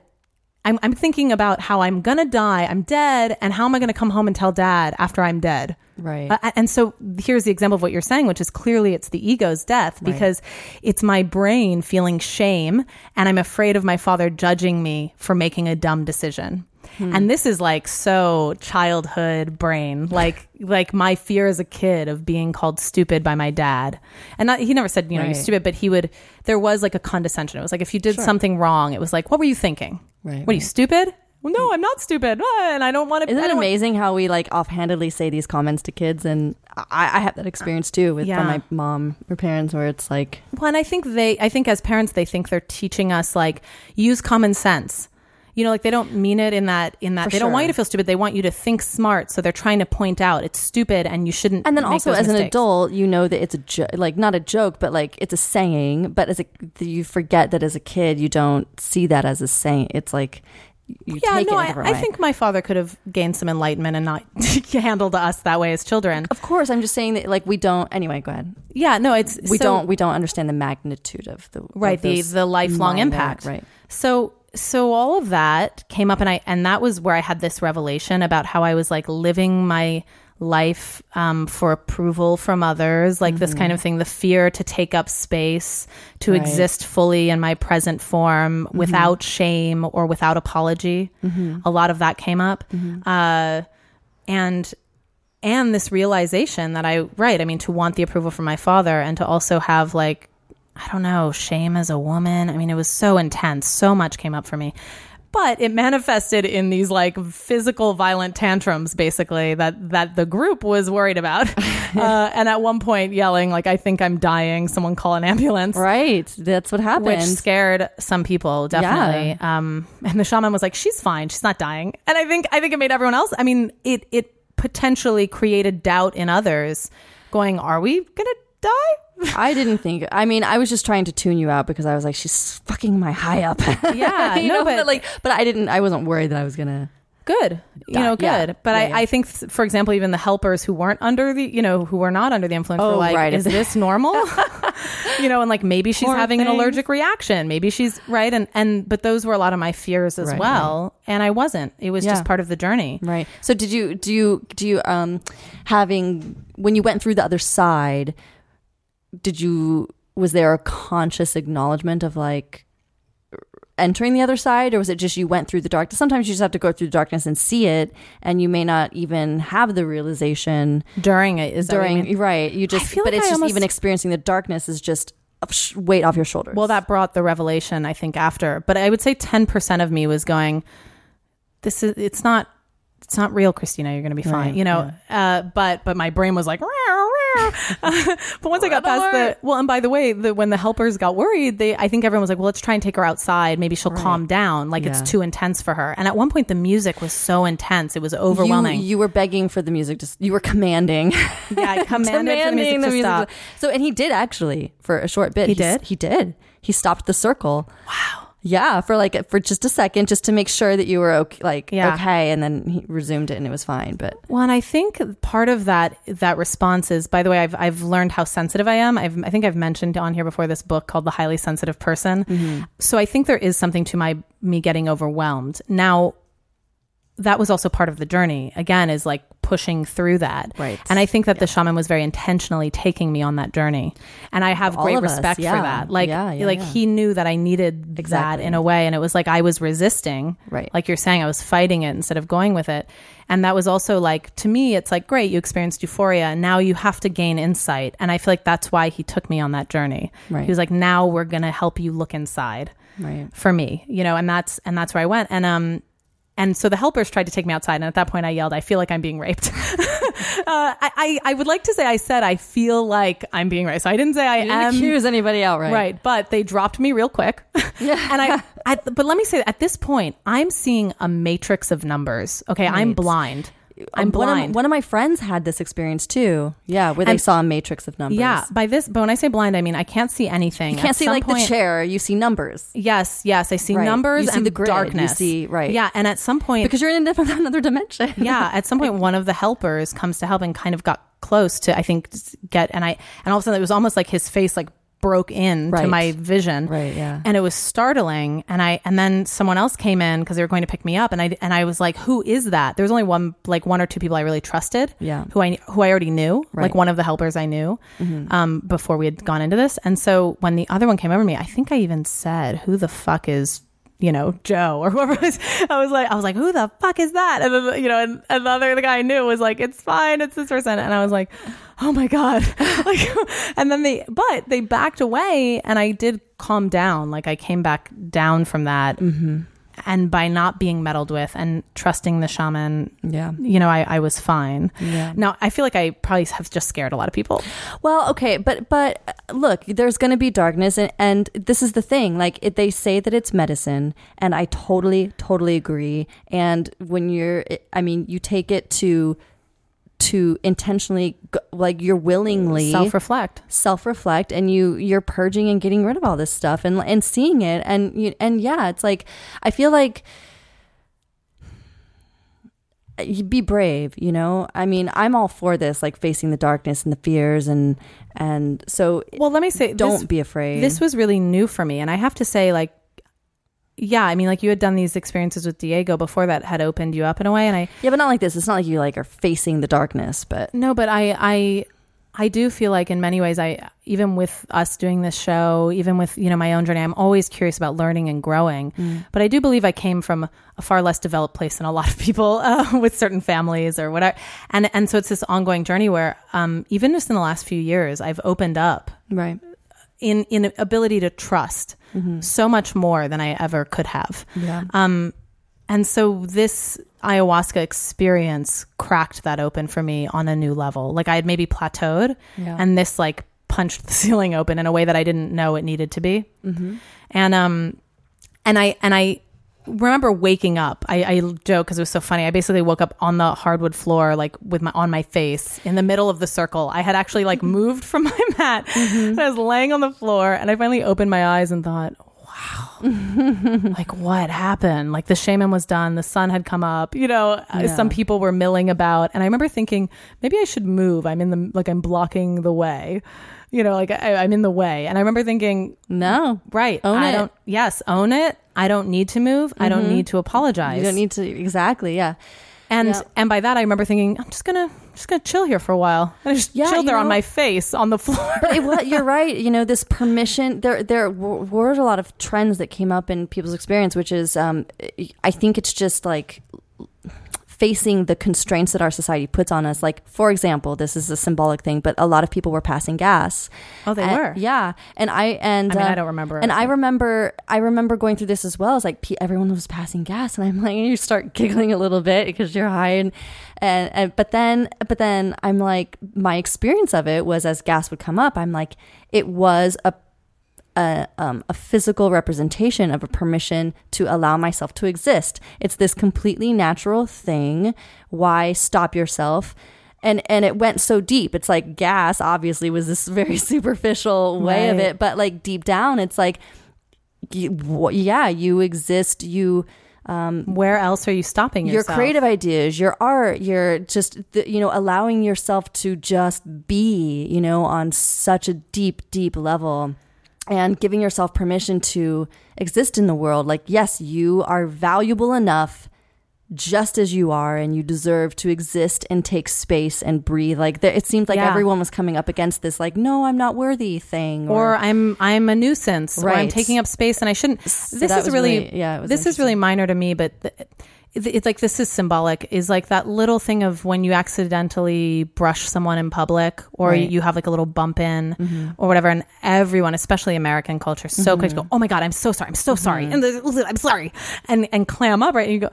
I'm thinking about how I'm going to die. I'm dead. And how am I going to come home and tell dad after I'm dead? Right. And so here's the example of what you're saying, which is clearly it's the ego's death, because it's my brain feeling shame. And I'm afraid of my father judging me for making a dumb decision. And this is like so childhood brain, like my fear as a kid of being called stupid by my dad. And he never said, you're stupid, but there was like a condescension. It was like, if you did something wrong, it was like, what were you thinking? What are you, stupid? Well, no, I'm not stupid. And I don't want to. Isn't it amazing how we like offhandedly say these comments to kids? And I have that experience too from my mom or parents, where it's like. Well, and I think as parents, they think they're teaching us like, use common sense. You know, like they don't mean it in that they don't want you to feel stupid. They want you to think smart. So they're trying to point out it's stupid and you shouldn't. And then make also those as mistakes. An adult, you know that it's a like not a joke, but like it's a saying. But you forget that as a kid, you don't see that as a saying. It's like. I think my father could have gained some enlightenment and not handled us that way as children. Of course, I'm just saying that like we don't. Anyway, go ahead. Yeah, no, it's we don't understand the magnitude of the the lifelong impact. Right. So all of that came up, and that was where I had this revelation about how I was like living my life for approval from others, like this kind of thing, the fear to take up space, to exist fully in my present form without shame or without apology. A lot of that came up. And this realization that to want the approval from my father and to also have like, I don't know, shame as a woman. I mean, it was so intense. So much came up for me. But it manifested in these like physical violent tantrums, basically, that the group was worried about. And at one point yelling, like, I think I'm dying. Someone call an ambulance. Right. That's what happened. Which scared some people, definitely. Yeah. And the shaman was like, she's fine. She's not dying. And I think it made everyone else. I mean, it potentially created doubt in others going, are we going to die? I didn't think. I mean, I was just trying to tune you out because I was like, she's fucking my high up. Yeah, you know, but I didn't. I wasn't worried that I was gonna. Good, you know, good. Yeah. But yeah, I think, for example, even the helpers who weren't under the, you know, who were not under the influence were like, right. Is this normal? You know, and like maybe she's having an allergic reaction. Maybe she's right. And but those were a lot of my fears as well. Right. And I wasn't. It was just part of the journey. Right. So did you having when you went through the other side? Was there a conscious acknowledgement of like entering the other side, or was it just you went through the darkness? Sometimes you just have to go through the darkness and see it, and you may not even have the realization during it. Is during that what you mean? Right? You just, but like it's I just almost, even experiencing the darkness is just a weight off your shoulders. Well, that brought the revelation, I think, after. But I would say 10% of me was going, "This is it's not real, Christina. You're going to be fine," you know. Yeah. But my brain was like. But once I got past and by the way, when the helpers got worried, I think everyone was like, well, let's try and take her outside. Maybe she'll calm down. Like it's too intense for her. And at one point, the music was so intense. It was overwhelming. You were begging for the music. You were commanding. Yeah, I commanded the music to stop. So, and he did actually for a short bit. He did. He stopped the circle. Wow. Yeah, for just a second, just to make sure that you were okay, and then he resumed it and it was fine. But well, and I think part of that response is, by the way, I've learned how sensitive I am. I think I've mentioned on here before this book called The Highly Sensitive Person. Mm-hmm. So I think there is something to me getting overwhelmed. Now, that was also part of the journey. Again, is like pushing through that, right? And I think that the shaman was very intentionally taking me on that journey, and I have great respect for that. He knew that I needed that in a way, and it was like I was resisting, right? Like you're saying, I was fighting it instead of going with it, and that was also like to me, it's like great, you experienced euphoria, and now you have to gain insight, and I feel like that's why he took me on that journey. Right. He was like, now we're gonna help you look inside, right? For me, you know, and that's where I went, And so the helpers tried to take me outside. And at that point I yelled, I feel like I'm being raped. I would like to say I said, I feel like I'm being raped. So I didn't say I am. You didn't accuse anybody outright. Right. But they dropped me real quick. And but let me say, at this point, I'm seeing a matrix of numbers. Okay. Right. I'm blind. One of my friends had this experience too. Yeah, where they saw a matrix of numbers. Yeah, but when I say blind, I mean I can't see anything. You can't see like the chair. You see numbers. Yes, I see numbers. You see and the grid. Darkness. You see Yeah, and at some point because you're in another dimension. Yeah, at some point one of the helpers comes to help and kind of got close to and all of a sudden it was almost like his face like broke in to my vision. Right. Yeah. And it was startling. And then someone else came in because they were going to pick me up. And I was like, who is that? There was only one or two people I really trusted. Yeah. Who I already knew. Right. Like one of the helpers I knew before we had gone into this. And so when the other one came over to me, I think I even said, who the fuck is, you know, Joe or whoever it is. I was like, who the fuck is that? And then, you know, and the guy I knew was like, it's fine, it's this person. And I was like, oh my God. Like, and then they backed away and I did calm down. Like I came back down from that. Mm-hmm. And by not being meddled with and trusting the shaman, you know, I was fine. Yeah. Now, I feel like I probably have just scared a lot of people. Well, okay. But look, there's going to be darkness. And this is the thing. Like they say that it's medicine. And I totally, totally agree. And when you take it to intentionally, like you're willingly self-reflect and you're purging and getting rid of all this stuff and seeing it. And it's like, I feel like you be brave, you know? I mean, I'm all for this, like facing the darkness and the fears and so well, let me say, don't be afraid. This was really new for me. And I have to say like, yeah, I mean, like you had done these experiences with Diego before that had opened you up in a way, and but not like this. It's not like you like are facing the darkness, but no, but I do feel like in many ways, even with us doing this show, even with you know my own journey, I'm always curious about learning and growing. Mm. But I do believe I came from a far less developed place than a lot of people with certain families or whatever, and so it's this ongoing journey where even just in the last few years, I've opened up, right, in ability to trust. Mm-hmm. So much more than I ever could have. Yeah. And so this ayahuasca experience cracked that open for me on a new level. Like I had maybe plateaued and this like punched the ceiling open in a way that I didn't know it needed to be. Mm-hmm. And I remember waking up. I joke because it was so funny. I basically woke up on the hardwood floor, like on my face in the middle of the circle. I had actually like moved from my mat, and I was laying on the floor, and I finally opened my eyes and thought, wow, like what happened? Like the shaman was done. The sun had come up, some people were milling about. And I remember thinking, maybe I should move. I'm blocking the way. I'm in the way. And I remember thinking, no, right. Own it. I don't need to move. Mm-hmm. I don't need to apologize. You don't need to. Exactly. Yeah. And by that, I remember thinking, I'm just gonna chill here for a while. And I just chilled there on my face on the floor. But you're right. This permission, there were a lot of trends that came up in people's experience, which is, I think it's just like facing the constraints that our society puts on us. Like, for example, this is a symbolic thing, but a lot of people were passing gas. Oh, they were. Yeah. I don't remember. And I remember going through this as well. It's like everyone was passing gas, and I'm like, you start giggling a little bit because you're high. But then I'm like, my experience of it was, as gas would come up, I'm like, it was a physical representation of a permission to allow myself to exist. It's this completely natural thing. Why stop yourself? And it went so deep. It's like gas obviously was this very superficial way of it, but like deep down, it's like, you exist. You. Where else are you stopping yourself? Your creative ideas, your art, your just, allowing yourself to just be, on such a deep, deep level. And giving yourself permission to exist in the world. Like, yes, you are valuable enough just as you are, and you deserve to exist and take space and breathe. Like, it seemed like everyone was coming up against this, like, no, I'm not worthy thing. Or I'm a nuisance. Right. Or I'm taking up space and I shouldn't. So this is really, this is really minor to me, but it's like, this is symbolic, is like that little thing of when you accidentally brush someone in public, or you have like a little bump in or whatever. And everyone, especially American culture, is so quick to go, oh my God, I'm so sorry. I'm so sorry. And I'm sorry. And clam up, right? And you go,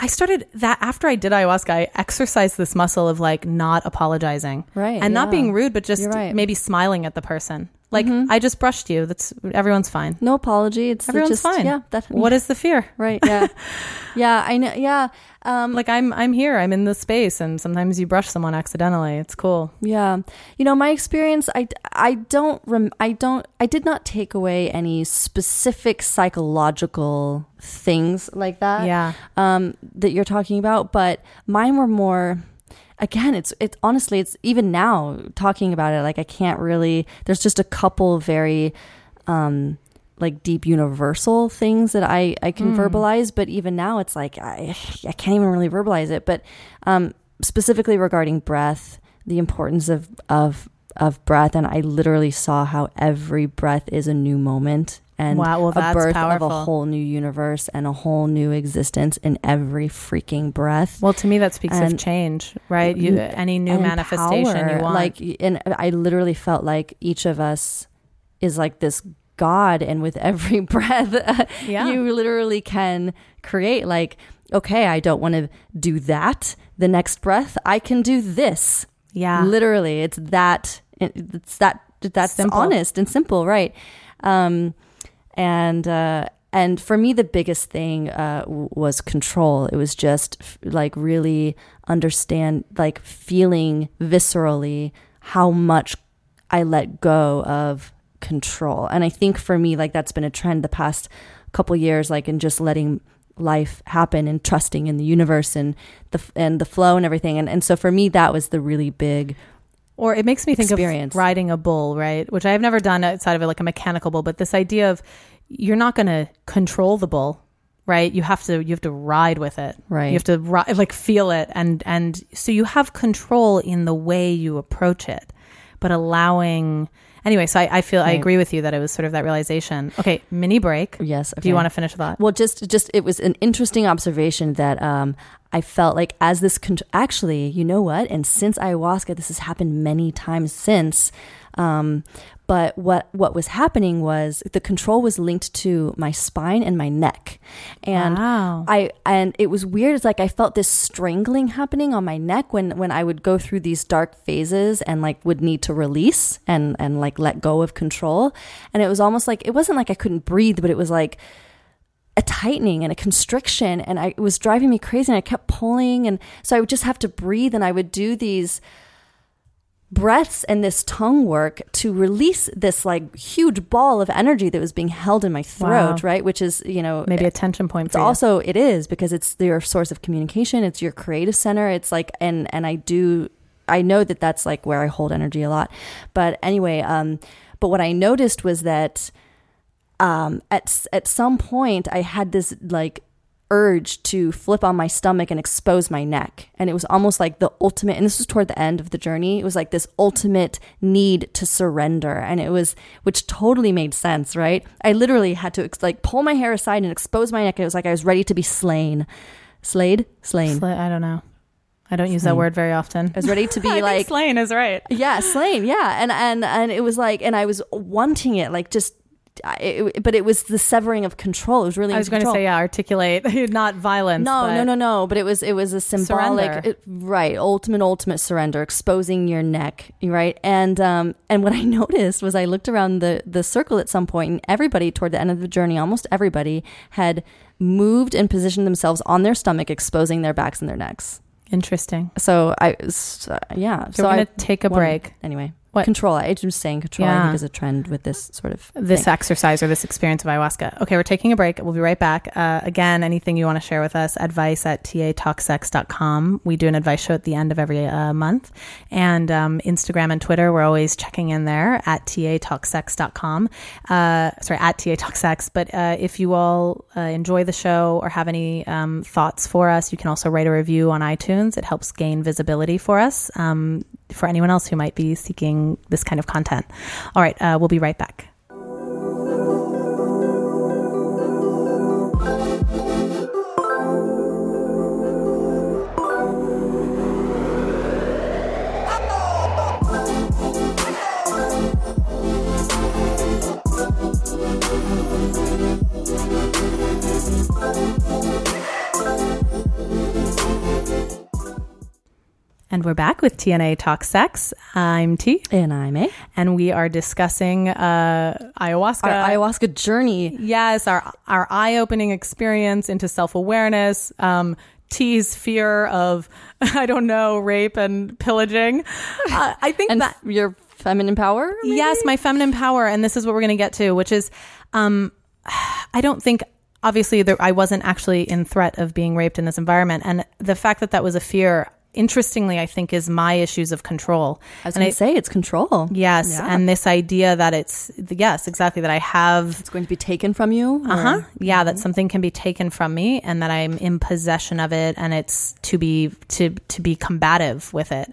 I started that after I did ayahuasca, I exercised this muscle of like not apologizing. Right. And not being rude, but just maybe smiling at the person. Like, I just brushed you. That's everyone's fine. No apology. Everyone's fine. Yeah. What is the fear? Right. Yeah. Yeah. I know. Yeah. Like I'm here. I'm in this space, and sometimes you brush someone accidentally. It's cool. Yeah. My experience. I did not take away any specific psychological things like that. Yeah. That you're talking about, but mine were more. Again, it's honestly, it's even now talking about it, like I can't really, there's just a couple very like deep universal things that I can verbalize. But even now it's like, I can't even really verbalize it. But specifically regarding breath, the importance of breath. And I literally saw how every breath is a new moment. And a birth powerful. Of a whole new universe and a whole new existence in every freaking breath. Well, to me, that speaks of change, right? Any new manifestation power, you want. Like, and I literally felt like each of us is like this God, and with every breath, you literally can create. Like, okay, I don't want to do that. The next breath, I can do this. Yeah, literally, it's that simple. Honest and simple, right? And for me, the biggest thing was control. It was just like really understand, like feeling viscerally how much I let go of control. And I think for me, like that's been a trend the past couple years, like in just letting life happen and trusting in the universe and the flow and everything. And so for me, that was the really big. Or it makes me think of riding a bull, right? Which I have never done outside of it, like a mechanical bull. But this idea of you're not going to control the bull, right? You have to ride with it, right? You have to like feel it, and so you have control in the way you approach it, but allowing. Anyway, so I feel I agree with you that it was sort of that realization. Okay, mini break. Yes. Okay. Do you want to finish that? Well, just it was an interesting observation that I felt like as this actually, you know what? And since ayahuasca, this has happened many times since. But what was happening was the control was linked to my spine and my neck, and and it was weird. It's like I felt this strangling happening on my neck when I would go through these dark phases and like would need to release and like let go of control. And it was almost like it wasn't like I couldn't breathe, but it was like a tightening and a constriction, and it was driving me crazy, and I kept pulling, and so I would just have to breathe, and I would do these breaths and this tongue work to release this like huge ball of energy that was being held in my throat, right? Which is, you know, maybe a tension point. It's also, it is, because it's your source of communication. It's your creative center. It's like, I know that that's like where I hold energy a lot, but anyway, but what I noticed was that, at some point I had this like urge to flip on my stomach and expose my neck, and it was almost like the ultimate, and this was toward the end of the journey, it was like this ultimate need to surrender, and it was, which totally made sense, right? I literally had to like pull my hair aside and expose my neck, and it was like I was ready to be slain. I don't know, I don't use that word very often. I was ready to be like slain is right. Yeah, slain. Yeah, and it was like, and I was wanting it, like just. But it was the severing of control. It was really. I was going to say, yeah, articulate, not violence. No. But it was a symbolic, right? Ultimate surrender, exposing your neck, right? And what I noticed was I looked around the circle at some point, and everybody toward the end of the journey, almost everybody had moved and positioned themselves on their stomach, exposing their backs and their necks. Interesting. So I'm going to take a break anyway. What? Control. I'm just saying control, yeah. I think, is a trend with this sort of thing. Exercise or this experience of ayahuasca. Okay, we're taking a break. We'll be right back. Again, anything you want to share with us, advice@tatalksex.com. We do an advice show at the end of every month. And Instagram and Twitter, we're always checking in there at tatalksex.com. At tatalksex. But if you all enjoy the show or have any thoughts for us, you can also write a review on iTunes. It helps gain visibility for us. For anyone else who might be seeking this kind of content. All right, we'll be right back. And we're back with TNA Talk Sex. I'm T. And I'm A. And we are discussing ayahuasca. Our ayahuasca journey. Yes, our eye-opening experience into self-awareness, T's fear of, I don't know, rape and pillaging. I think and that... your feminine power? Maybe? Yes, my feminine power. And this is what we're going to get to, which is I don't think... Obviously, I wasn't actually in threat of being raped in this environment. And the fact that was a fear... Interestingly, I think is my issues of control. I was going to say it's control. Yes. Yeah. And this idea that it's, yes, exactly. That I have. It's going to be taken from you. Uh-huh. Yeah. That something can be taken from me and that I'm in possession of it and it's to be combative with it.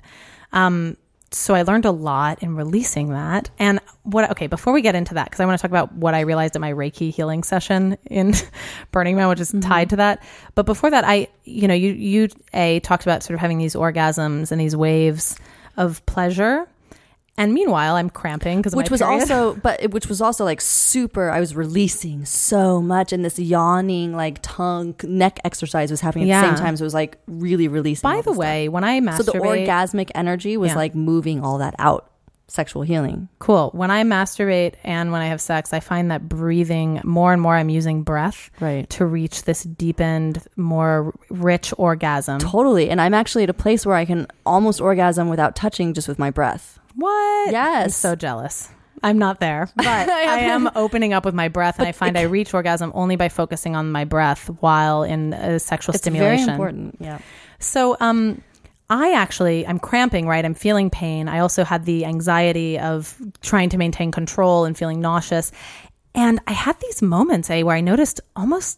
So I learned a lot in releasing that. And before we get into that, because I want to talk about what I realized at my Reiki healing session in Burning Man, which is tied to that. But before that, you talked about sort of having these orgasms and these waves of pleasure. And meanwhile, I'm cramping because which was also like super. I was releasing so much, and this yawning, like tongue neck exercise was happening at the same time. So it was like really releasing. By the way, when I masturbate, so the orgasmic energy was like moving all that out. Sexual healing. Cool. When I masturbate and when I have sex, I find that breathing more and more, I'm using breath to reach this deepened, more rich orgasm. Totally. And I'm actually at a place where I can almost orgasm without touching, just with my breath. What? Yes. I'm so jealous. I'm not there, but I am opening up with my breath, and I find I reach orgasm only by focusing on my breath while in a sexual stimulation. It's very important. Yeah. So, I'm cramping, right? I'm feeling pain. I also had the anxiety of trying to maintain control and feeling nauseous. And I had these moments where I noticed almost,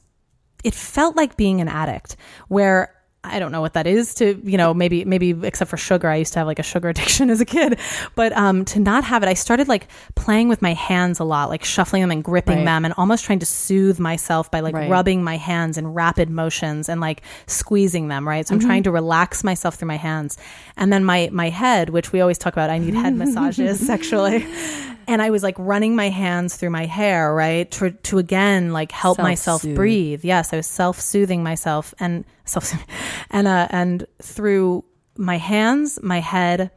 it felt like being an addict where I don't know what that is to, you know, maybe except for sugar. I used to have like a sugar addiction as a kid, but to not have it, I started like playing with my hands a lot, like shuffling them and gripping them and almost trying to soothe myself by like rubbing my hands in rapid motions and like squeezing them. Right. So I'm trying to relax myself through my hands. And then my head, which we always talk about, I need head massages sexually. And I was like running my hands through my hair, right? To again, like help myself breathe. Yes. I was self-soothing myself and through my hands, my head,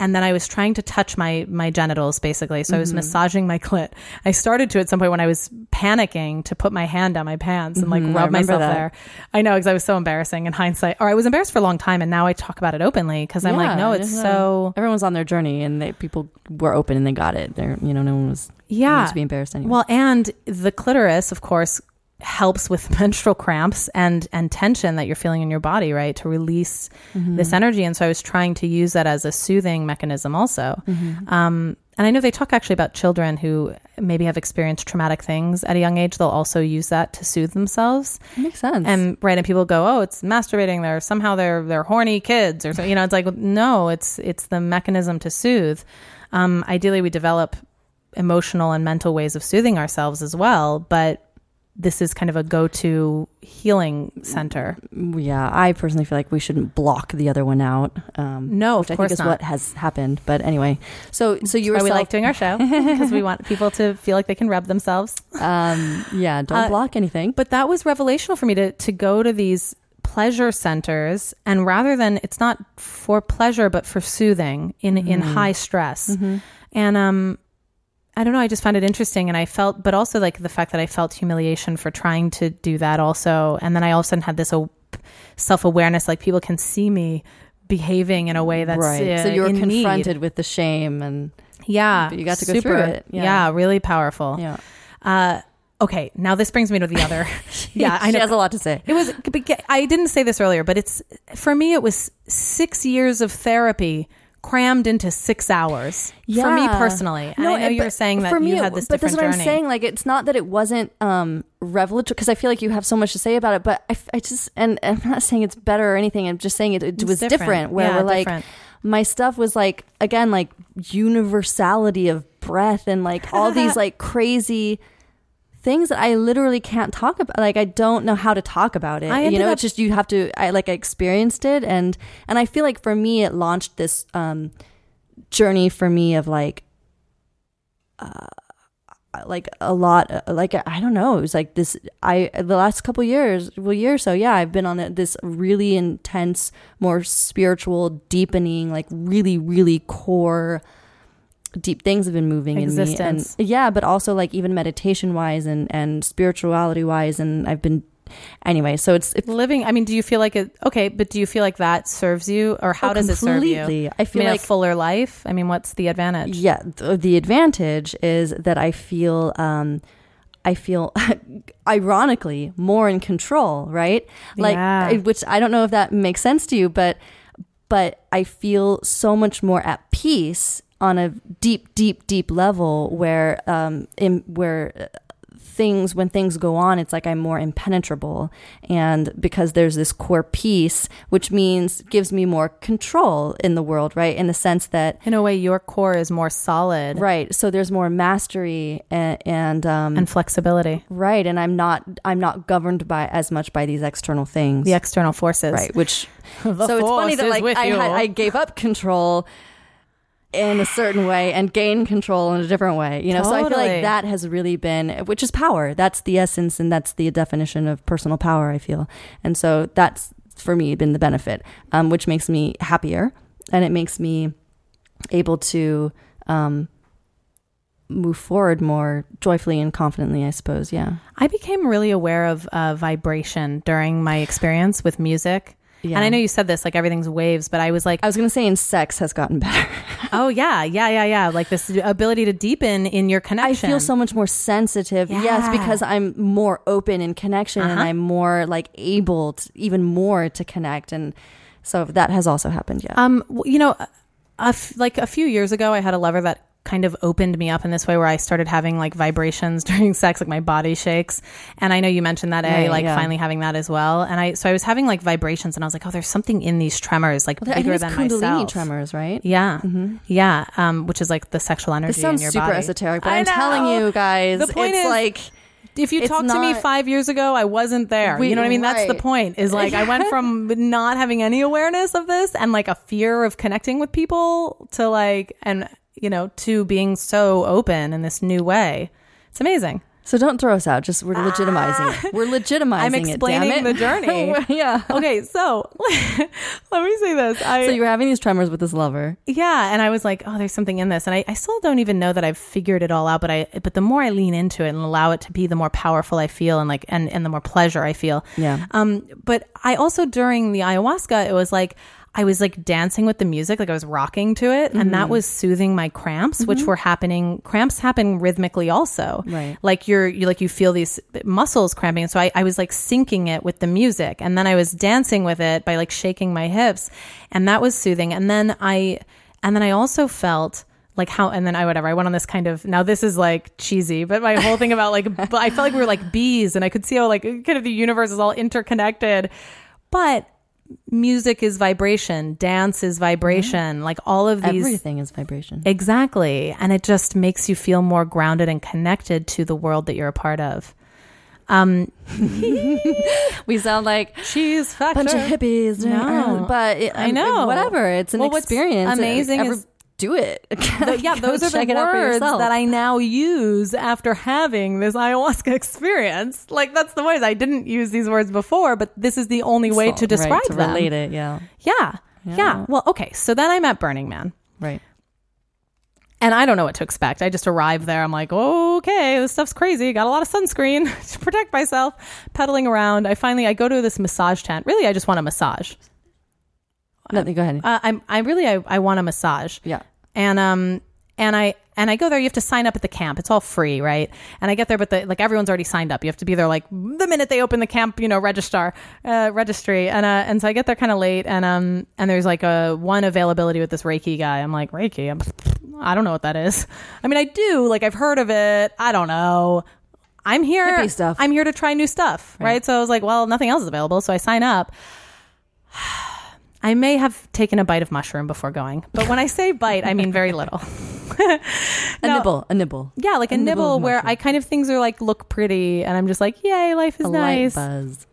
And then I was trying to touch my genitals, basically. So I was massaging my clit. I started to at some point when I was panicking to put my hand on my pants and like rub myself there. I know, because I was so embarrassing in hindsight. Or I was embarrassed for a long time, and now I talk about it openly because I'm like, no, it's so... Everyone's on their journey, and people were open and they got it. They're, you know, no one was... Yeah. No one was to be embarrassed anyway. Well, and the clitoris, of course, helps with menstrual cramps and tension that you're feeling in your body, right? To release this energy. And so I was trying to use that as a soothing mechanism also. And I know they talk actually about children who maybe have experienced traumatic things at a young age. They'll also use that to soothe themselves. Makes sense. And right. And people go, oh, it's masturbating. They're somehow they're horny kids or so, you know, it's like, no, it's the mechanism to soothe. Ideally we develop emotional and mental ways of soothing ourselves as well. But this is kind of a go-to healing center. Yeah, I personally feel like we shouldn't block the other one out. No, of course not. Which I think is what has happened. But anyway, so you were we like doing our show because we want people to feel like they can rub themselves. Yeah, don't block anything. But that was revelational for me to go to these pleasure centers, and rather than it's not for pleasure but for soothing in high stress, and I don't know. I just found it interesting. And I felt, but also like the fact that I felt humiliation for trying to do that also. And then I all of a sudden had this self-awareness, like people can see me behaving in a way that's right. So you were confronted with the shame and but you got to go through it. Yeah. Really powerful. Yeah. Okay. Now this brings me to the other. I know. She has a lot to say. I didn't say this earlier, but for me, it was 6 years of therapy crammed into 6 hours for me personally. And I know you're saying that you had this different journey. But that's what I'm saying. Like, it's not that it wasn't revelatory, because I feel like you have so much to say about it, but I just, and I'm not saying it's better or anything. I'm just saying it was different where we're like, my stuff was like, again, like universality of breath and like all these like crazy things that I literally can't talk about. Like, I don't know how to talk about it. It's just you have to, I experienced it. And I feel like for me, it launched this journey for me of I don't know. It was like this, the last couple years, year or so, I've been on this really intense, more spiritual deepening, like really, really core deep things have been moving existence. In me, and but also like even meditation wise and spirituality wise, and I've been so it's living. I mean, do you feel like it? Okay, but do you feel like that serves you, or how does completely. It serve you? I feel like a fuller life. I mean, what's the advantage? Yeah, the advantage is that I feel. I feel ironically more in control, right? Like, which I don't know if that makes sense to you, but I feel so much more at peace on a deep, deep, deep level where when things go on, it's like I'm more impenetrable. And because there's this core peace, which means gives me more control in the world, right? In the sense that... In a way, your core is more solid. Right. So there's more mastery and flexibility. Right. And I'm not governed by as much by these external things. The external forces. Right. Which... so it's funny that like I gave up control in a certain way and gain control in a different way, you know? Totally. So I feel like that has really been, which is power. That's the essence, and that's the definition of personal power, I feel. And so that's, for me, been the benefit, which makes me happier, and it makes me able to move forward more joyfully and confidently, I suppose, I became really aware of vibration during my experience with music. Yeah. And I know you said this, like everything's waves, but I was going to say, and sex has gotten better. Oh, yeah. Like this ability to deepen in your connection. I feel so much more sensitive. Yeah. Yes, because I'm more open in connection and I'm more like able to, even more to connect. And so that has also happened. Yeah. You know, like a few years ago, I had a lover that kind of opened me up in this way where I started having like vibrations during sex, like my body shakes. And I know you mentioned that, finally having that as well. And so I was having like vibrations, and I was like, oh, there's something in these tremors, like bigger than myself. Kundalini tremors, right? Yeah. Mm-hmm. Yeah. Which is like the sexual energy in your body. This sounds super esoteric, but I'm telling you guys, the point is, like... If you talked to me 5 years ago, I wasn't there. You know what I mean? Right. That's the point is like I went from not having any awareness of this and like a fear of connecting with people to like... and. You know, to being so open in this new way. It's amazing. So don't throw us out. Just we're legitimizing it. We're legitimizing I'm explaining it, damn it. The journey. Yeah. Okay, so let me say this. So you were having these tremors with this lover. Yeah, and I was like, oh, there's something in this. And I still don't even know that I've figured it all out, but the more I lean into it and allow it to be, the more powerful I feel and the more pleasure I feel. Yeah. But I also during the ayahuasca, it was like I was like dancing with the music, like I was rocking to it. Mm-hmm. And that was soothing my cramps, mm-hmm. which were happening. Cramps happen rhythmically also. Right. Like you feel these muscles cramping. And so I was like syncing it with the music. And then I was dancing with it by like shaking my hips. And that was soothing. And then I also felt like how, and then I went on this kind of, now this is like cheesy, but my whole thing about like, but I felt like we were like bees and I could see how like kind of the universe is all interconnected. But music is vibration, dance is vibration, mm-hmm. like all of these. Everything is vibration. Exactly. And it just makes you feel more grounded and connected to the world that you're a part of. We sound like she's a bunch of hippies. No. But I know. Whatever. It's an experience. Amazing. Do it. Yeah, those are the words that I now use after having this ayahuasca experience. Like that's the words. I didn't use these words before, but this is the only way to describe right, to them. Relate it, yeah. Well, okay. So then I'm at Burning Man, right? And I don't know what to expect. I just arrived there. I'm like, okay, this stuff's crazy. Got a lot of sunscreen to protect myself. Pedaling around, I go to this massage tent. Really, I just want a massage. Nothing. Go ahead. I want a massage. Yeah. And I go there. You have to sign up at the camp. It's all free, right? And I get there, but like everyone's already signed up. You have to be there like the minute they open the camp, registry. And so I get there kind of late. And there's like one availability with this Reiki guy. I'm like, Reiki? I don't know what that is. I mean, I do. Like I've heard of it. I don't know. I'm here. Hippie stuff. I'm here to try new stuff, right? So I was like, well, nothing else is available, so I sign up. I may have taken a bite of mushroom before going, but when I say bite, I mean very little. a nibble. Yeah, like a nibble where mushroom. I kind of things are like look pretty, and I'm just like, yay, life is nice. Light buzz.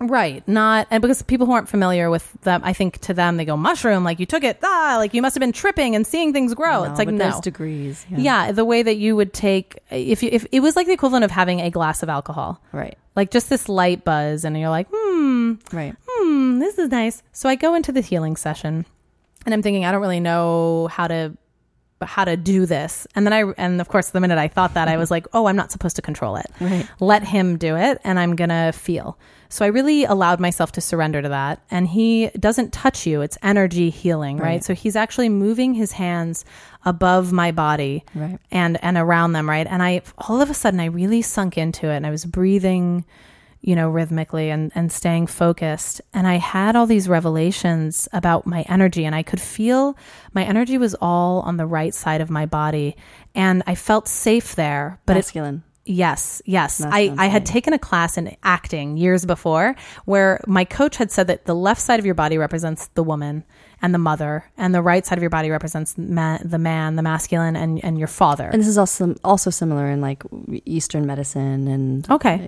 Right, and because people who aren't familiar with them, I think to them they go mushroom, like you took it, like you must have been tripping and seeing things grow. No, it's like no degrees. Yeah. Yeah, the way that you would take if it was like the equivalent of having a glass of alcohol, right? Like just this light buzz, and you're like, right. This is nice. So I go into the healing session, and I'm thinking I don't really know how to do this. And then and of course the minute I thought that, I was like, oh, I'm not supposed to control it. Right. Let him do it and I'm going to feel. So I really allowed myself to surrender to that. And he doesn't touch you. It's energy healing, right? So he's actually moving his hands above my body and around them, right? And I, all of a sudden I really sunk into it and I was breathing, rhythmically and staying focused. And I had all these revelations about my energy, and I could feel my energy was all on the right side of my body. And I felt safe there. But masculine. Yes. I had taken a class in acting years before where my coach had said that the left side of your body represents the woman and the mother, and the right side of your body represents the man, the masculine, and your father. And this is also similar in like Eastern medicine and... Okay.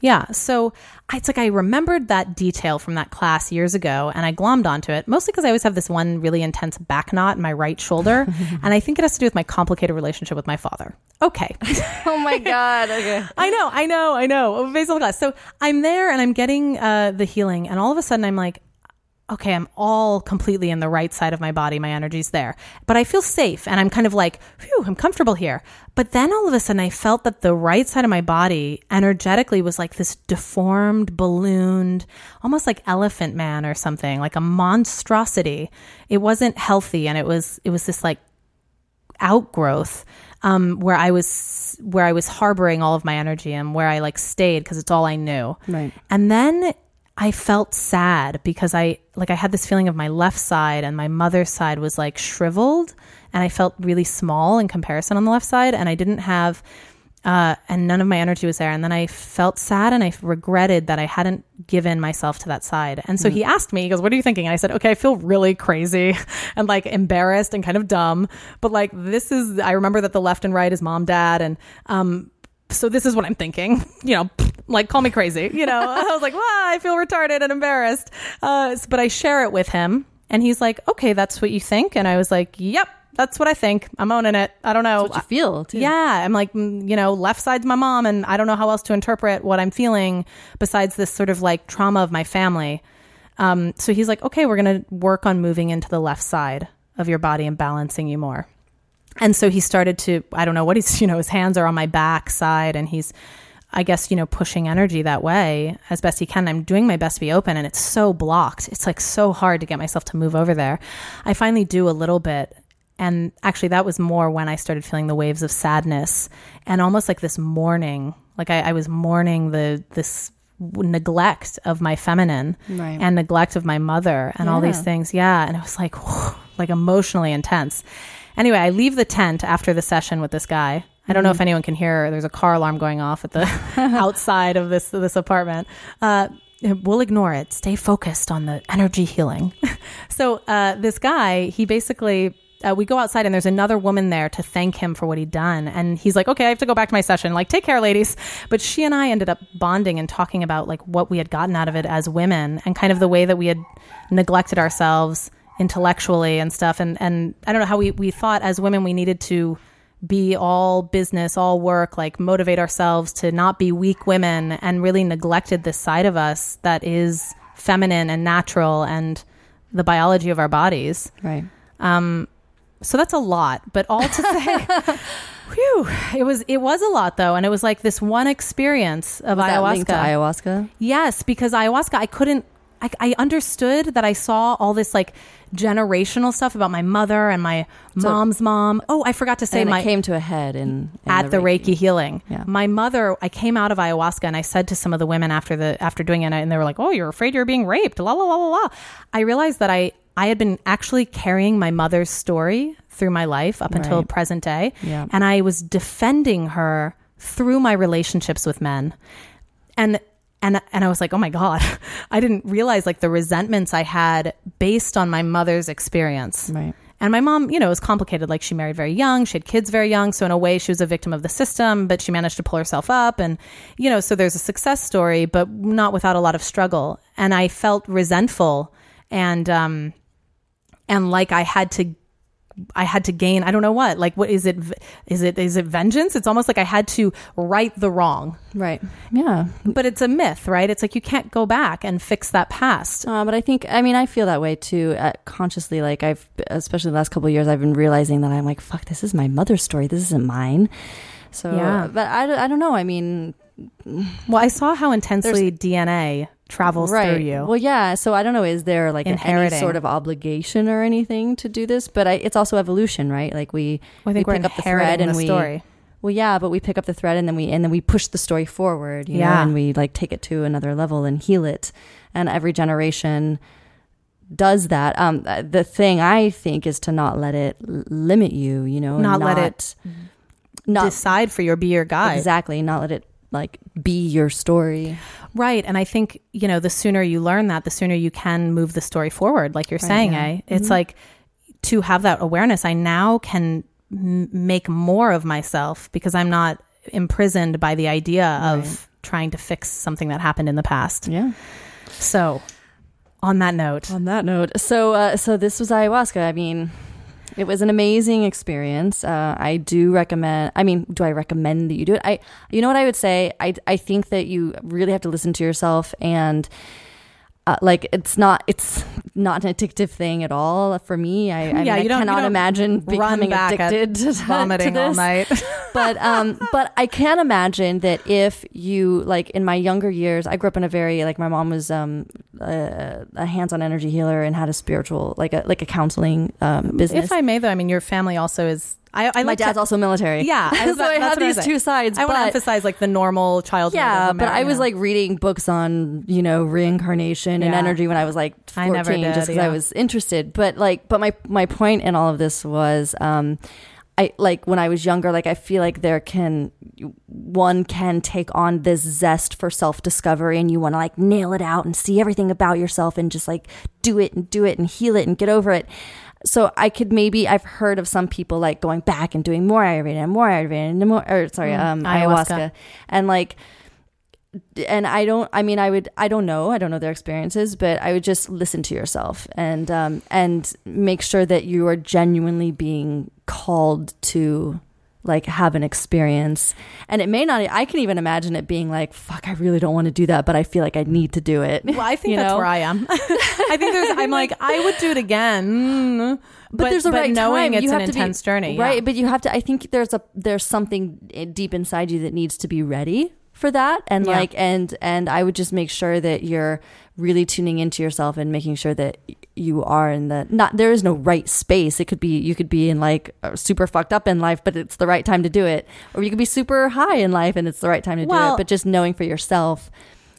Yeah. So it's like I remembered that detail from that class years ago, and I glommed onto it, mostly because I always have this one really intense back knot in my right shoulder. And I think it has to do with my complicated relationship with my father. Okay. Oh, my God. Okay. I know. Basal class. So I'm there and I'm getting the healing. And all of a sudden I'm like, okay, I'm all completely in the right side of my body. My energy's there. But I feel safe. And I'm kind of like, phew, I'm comfortable here. But then all of a sudden, I felt that the right side of my body energetically was like this deformed, ballooned, almost like Elephant Man or something, like a monstrosity. It wasn't healthy. And it was this like outgrowth where I was harboring all of my energy and where I like stayed because it's all I knew. Right. And then I felt sad because I had this feeling of my left side and my mother's side was like shriveled, and I felt really small in comparison on the left side, and I didn't have and none of my energy was there. And then I felt sad and I regretted that I hadn't given myself to that side. And so he asked me, he goes, what are you thinking? And I said, okay, I feel really crazy and like embarrassed and kind of dumb, but like I remember that the left and right is mom, dad, and so this is what I'm thinking, like call me crazy, I was like, wow, I feel retarded and embarrassed. But I share it with him, and he's like, okay, that's what you think. And I was like, yep, that's what I think. I'm owning it. I don't know. That's what you feel, too. Yeah. I'm like, you know, left side's my mom, and I don't know how else to interpret what I'm feeling besides this sort of like trauma of my family. So he's like, okay, we're going to work on moving into the left side of your body and balancing you more. And so he started to, I don't know what he's, you know, his hands are on my back side, and he's, I guess, you know, pushing energy that way as best he can. I'm doing my best to be open, and it's so blocked. It's like so hard to get myself to move over there. I finally do a little bit. And actually that was more when I started feeling the waves of sadness and almost like this mourning, like I was mourning this neglect of my feminine, right, and neglect of my mother and all these things. Yeah. And it was like, whew, like emotionally intense. Anyway, I leave the tent after the session with this guy. I don't know if anyone can hear. There's a car alarm going off at the outside of this apartment. We'll ignore it. Stay focused on the energy healing. So this guy, he basically, we go outside and there's another woman there to thank him for what he'd done. And he's like, okay, I have to go back to my session. Like, take care, ladies. But she and I ended up bonding and talking about like what we had gotten out of it as women and kind of the way that we had neglected ourselves intellectually and stuff. And I don't know how we thought as women we needed to be all business, all work, like motivate ourselves to not be weak women, and really neglected this side of us that is feminine and natural and the biology of our bodies. Right. So that's a lot, but all to say, whew, it was a lot though. And it was like this one experience of ayahuasca. Was that linked to ayahuasca? Yes, because ayahuasca, I understood that I saw all this like generational stuff about my mother and my mom's mom. Oh, I forgot to say, and it came to a head at the Reiki healing. Yeah. My mother, I came out of ayahuasca and I said to some of the women after doing it, and they were like, "Oh, you're afraid you're being raped." La la la la la. I realized that I had been actually carrying my mother's story through my life up until present day, and I was defending her through my relationships with men, and I was like, oh my God, I didn't realize like the resentments I had based on my mother's experience. Right. And my mom, you know, it was complicated. Like she married very young, she had kids very young. So in a way she was a victim of the system, but she managed to pull herself up. And, you know, so there's a success story, but not without a lot of struggle. And I felt resentful and like I had to gain, I don't know what, like, what is it? Is it vengeance? It's almost like I had to right the wrong. Right. Yeah. But it's a myth, right? It's like, you can't go back and fix that past. But I think, I mean, I feel that way too. Consciously, like especially the last couple of years, I've been realizing that I'm like, fuck, this is my mother's story. This isn't mine. So, yeah. But I don't know. I mean, well, I saw how intensely DNA travels through you. Well, yeah. So I don't know. Is there like any sort of obligation or anything to do this? But it's also evolution, right? Like we pick up the thread and story. Well, yeah, but we pick up the thread and then we push the story forward, you know, and we like take it to another level and heal it. And every generation does that. The thing I think is to not let it limit you. You know, not let it decide for you, be your guide. Exactly. Not let it like be your story. Right. And I think, you know, the sooner you learn that, the sooner you can move the story forward. Like you're saying, It's like to have that awareness. I now can make more of myself because I'm not imprisoned by the idea of trying to fix something that happened in the past. Yeah. So on that note. So this was ayahuasca. I mean, it was an amazing experience. I do recommend, I mean, do I recommend that you do it? You know what I would say? I think that you really have to listen to yourself, and like it's not an addictive thing at all. For me, I cannot imagine becoming addicted to vomiting all night. But I can imagine that if you, like in my younger years, I grew up in a very, like my mom was a hands-on energy healer and had a spiritual, like a counseling business. If I may though, I mean, your family also is, my dad's also military. Yeah. So I have these two sides. I want to emphasize like the normal childhood. Yeah, but I was like reading books on, you know, reincarnation and energy when I was like 14, just because I was interested. But like, my point in all of this was, I like when I was younger, like I feel like one can take on this zest for self-discovery, and you want to like nail it out and see everything about yourself and just like do it and heal it and get over it. So I've heard of some people like going back and doing more Ayurveda and more ayahuasca. And like And I don't know their experiences, but I would just listen to yourself and make sure that you are genuinely being called to like have an experience. And it may not, I can even imagine it being like, fuck, I really don't want to do that, but I feel like I need to do it. Well, I think that's where I am. I think there's, I'm like, I would do it again. But there's a right knowing time. It's an intense journey. Right. Yeah. But you have to, I think there's something deep inside you that needs to be ready for that. And yeah. and I would just make sure that you're really tuning into yourself and making sure that you are in the, not, there is no right space. It could be, you could be in like super fucked up in life, but it's the right time to do it. Or you could be super high in life and it's the right time to do it. But just knowing for yourself,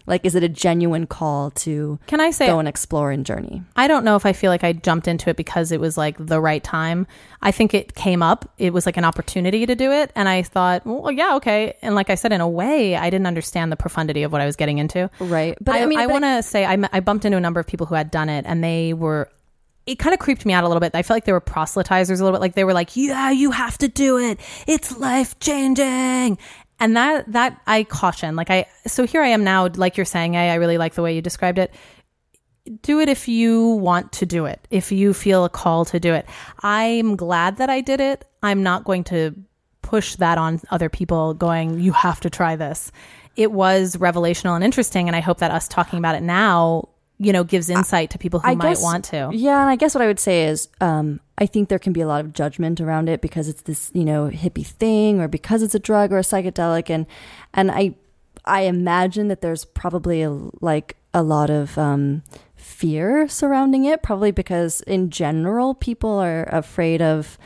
like, is it a genuine call to go and explore and journey? I don't know if I feel like I jumped into it because it was like the right time. I think it came up. It was like an opportunity to do it. And I thought, well, yeah, okay. And like I said, in a way, I didn't understand the profundity of what I was getting into. Right. But I bumped into a number of people who had done it, and they were, it kind of creeped me out a little bit. I feel like they were proselytizers a little bit. Like they were like, yeah, you have to do it. It's life changing. And that I caution, like so here I am now, like you're saying, I really like the way you described it. Do it if you want to do it, if you feel a call to do it. I'm glad that I did it. I'm not going to push that on other people going, you have to try this. It was revelational and interesting. And I hope that us talking about it now, you know, gives insight to people who might want to. Yeah. And I guess what I would say is, I think there can be a lot of judgment around it because it's this, you know, hippie thing, or because it's a drug or a psychedelic. And I imagine that there's probably a lot of fear surrounding it, probably because in general, people are afraid of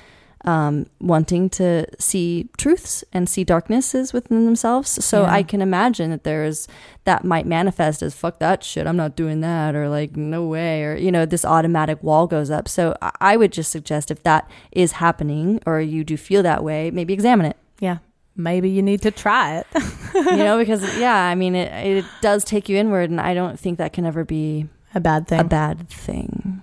wanting to see truths and see darknesses within themselves. So yeah. I can imagine that that might manifest as fuck that shit, I'm not doing that, or like no way, or you know, this automatic wall goes up. So I would just suggest, if that is happening or you do feel that way, maybe examine it. Yeah, maybe you need to try it. You know, because yeah, I mean it does take you inward, and I don't think that can ever be a bad thing.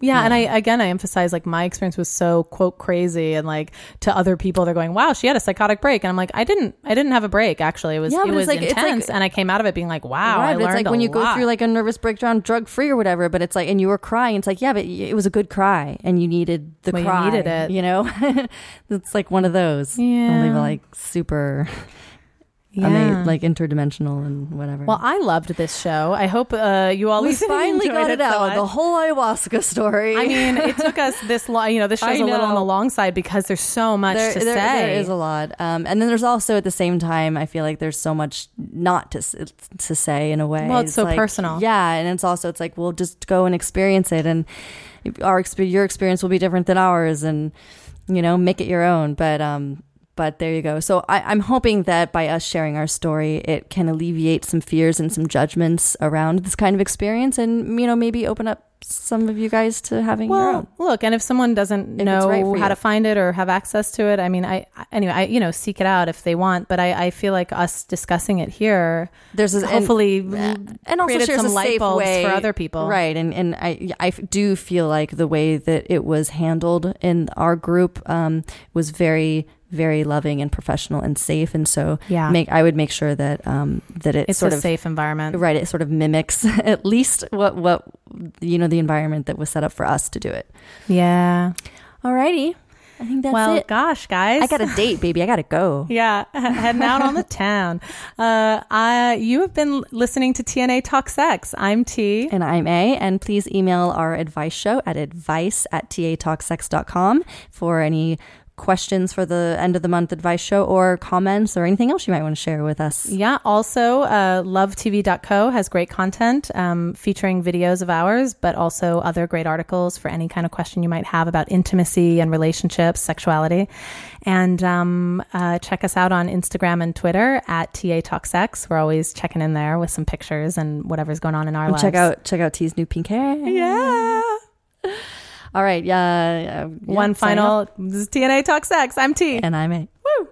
Yeah, and I emphasize, like, my experience was so, quote, crazy, and like to other people they're going, wow, she had a psychotic break, and I'm like, I didn't have a break, actually. It was intense, and I came out of it being like, wow, I learned a lot. It's like when you go through like a nervous breakdown drug free or whatever, but it's like, and you were crying, it's like, yeah, but it was a good cry, and you needed the cry. You needed it. You know? It's like one of those. Yeah. Only like super... Yeah. Amazing, like interdimensional and whatever. Well, I loved this show. I hope you all finally got it out, the whole ayahuasca story. I mean, it took us this long. You know, this show's a little on the long side because there's so much to say. There is a lot, and then there's also at the same time, I feel like there's so much not to say in a way. Well, it's so like, personal. Yeah, and it's also it's like, well, just go and experience it, and your experience will be different than ours, and you know, make it your own. But there you go. So I'm hoping that by us sharing our story, it can alleviate some fears and some judgments around this kind of experience, and, you know, maybe open up some of you guys to having your own. Look, and if someone doesn't know how to find it or have access to it, I mean, anyway, you know, seek it out if they want. But I feel like us discussing it here, there's hopefully and also shares some light bulbs for other people, right? And I do feel like the way that it was handled in our group was very, very loving and professional and safe, and so I would make sure that that it's sort of a safe environment, right? It sort of mimics at least what you know, the environment that was set up for us to do it. Yeah. Alrighty, I think that's it. Gosh, guys, I got a date, baby. I gotta go. Yeah, heading out on the town. You have been listening to TNA Talk Sex. I'm T. And I'm A. And please email our advice show at advice@tatalksex.com for any questions for the end of the month advice show, or comments, or anything else you might want to share with us. Yeah. Also, lovetv.co has great content featuring videos of ours, but also other great articles for any kind of question you might have about intimacy and relationships, sexuality. And check us out on Instagram and Twitter at TA Talk Sex. We're always checking in there with some pictures and whatever's going on in our lives. Check out T's new pink hair. Yeah. All right. Yeah. One final. This is TNA Talk Sex. I'm T. And I'm A. Woo.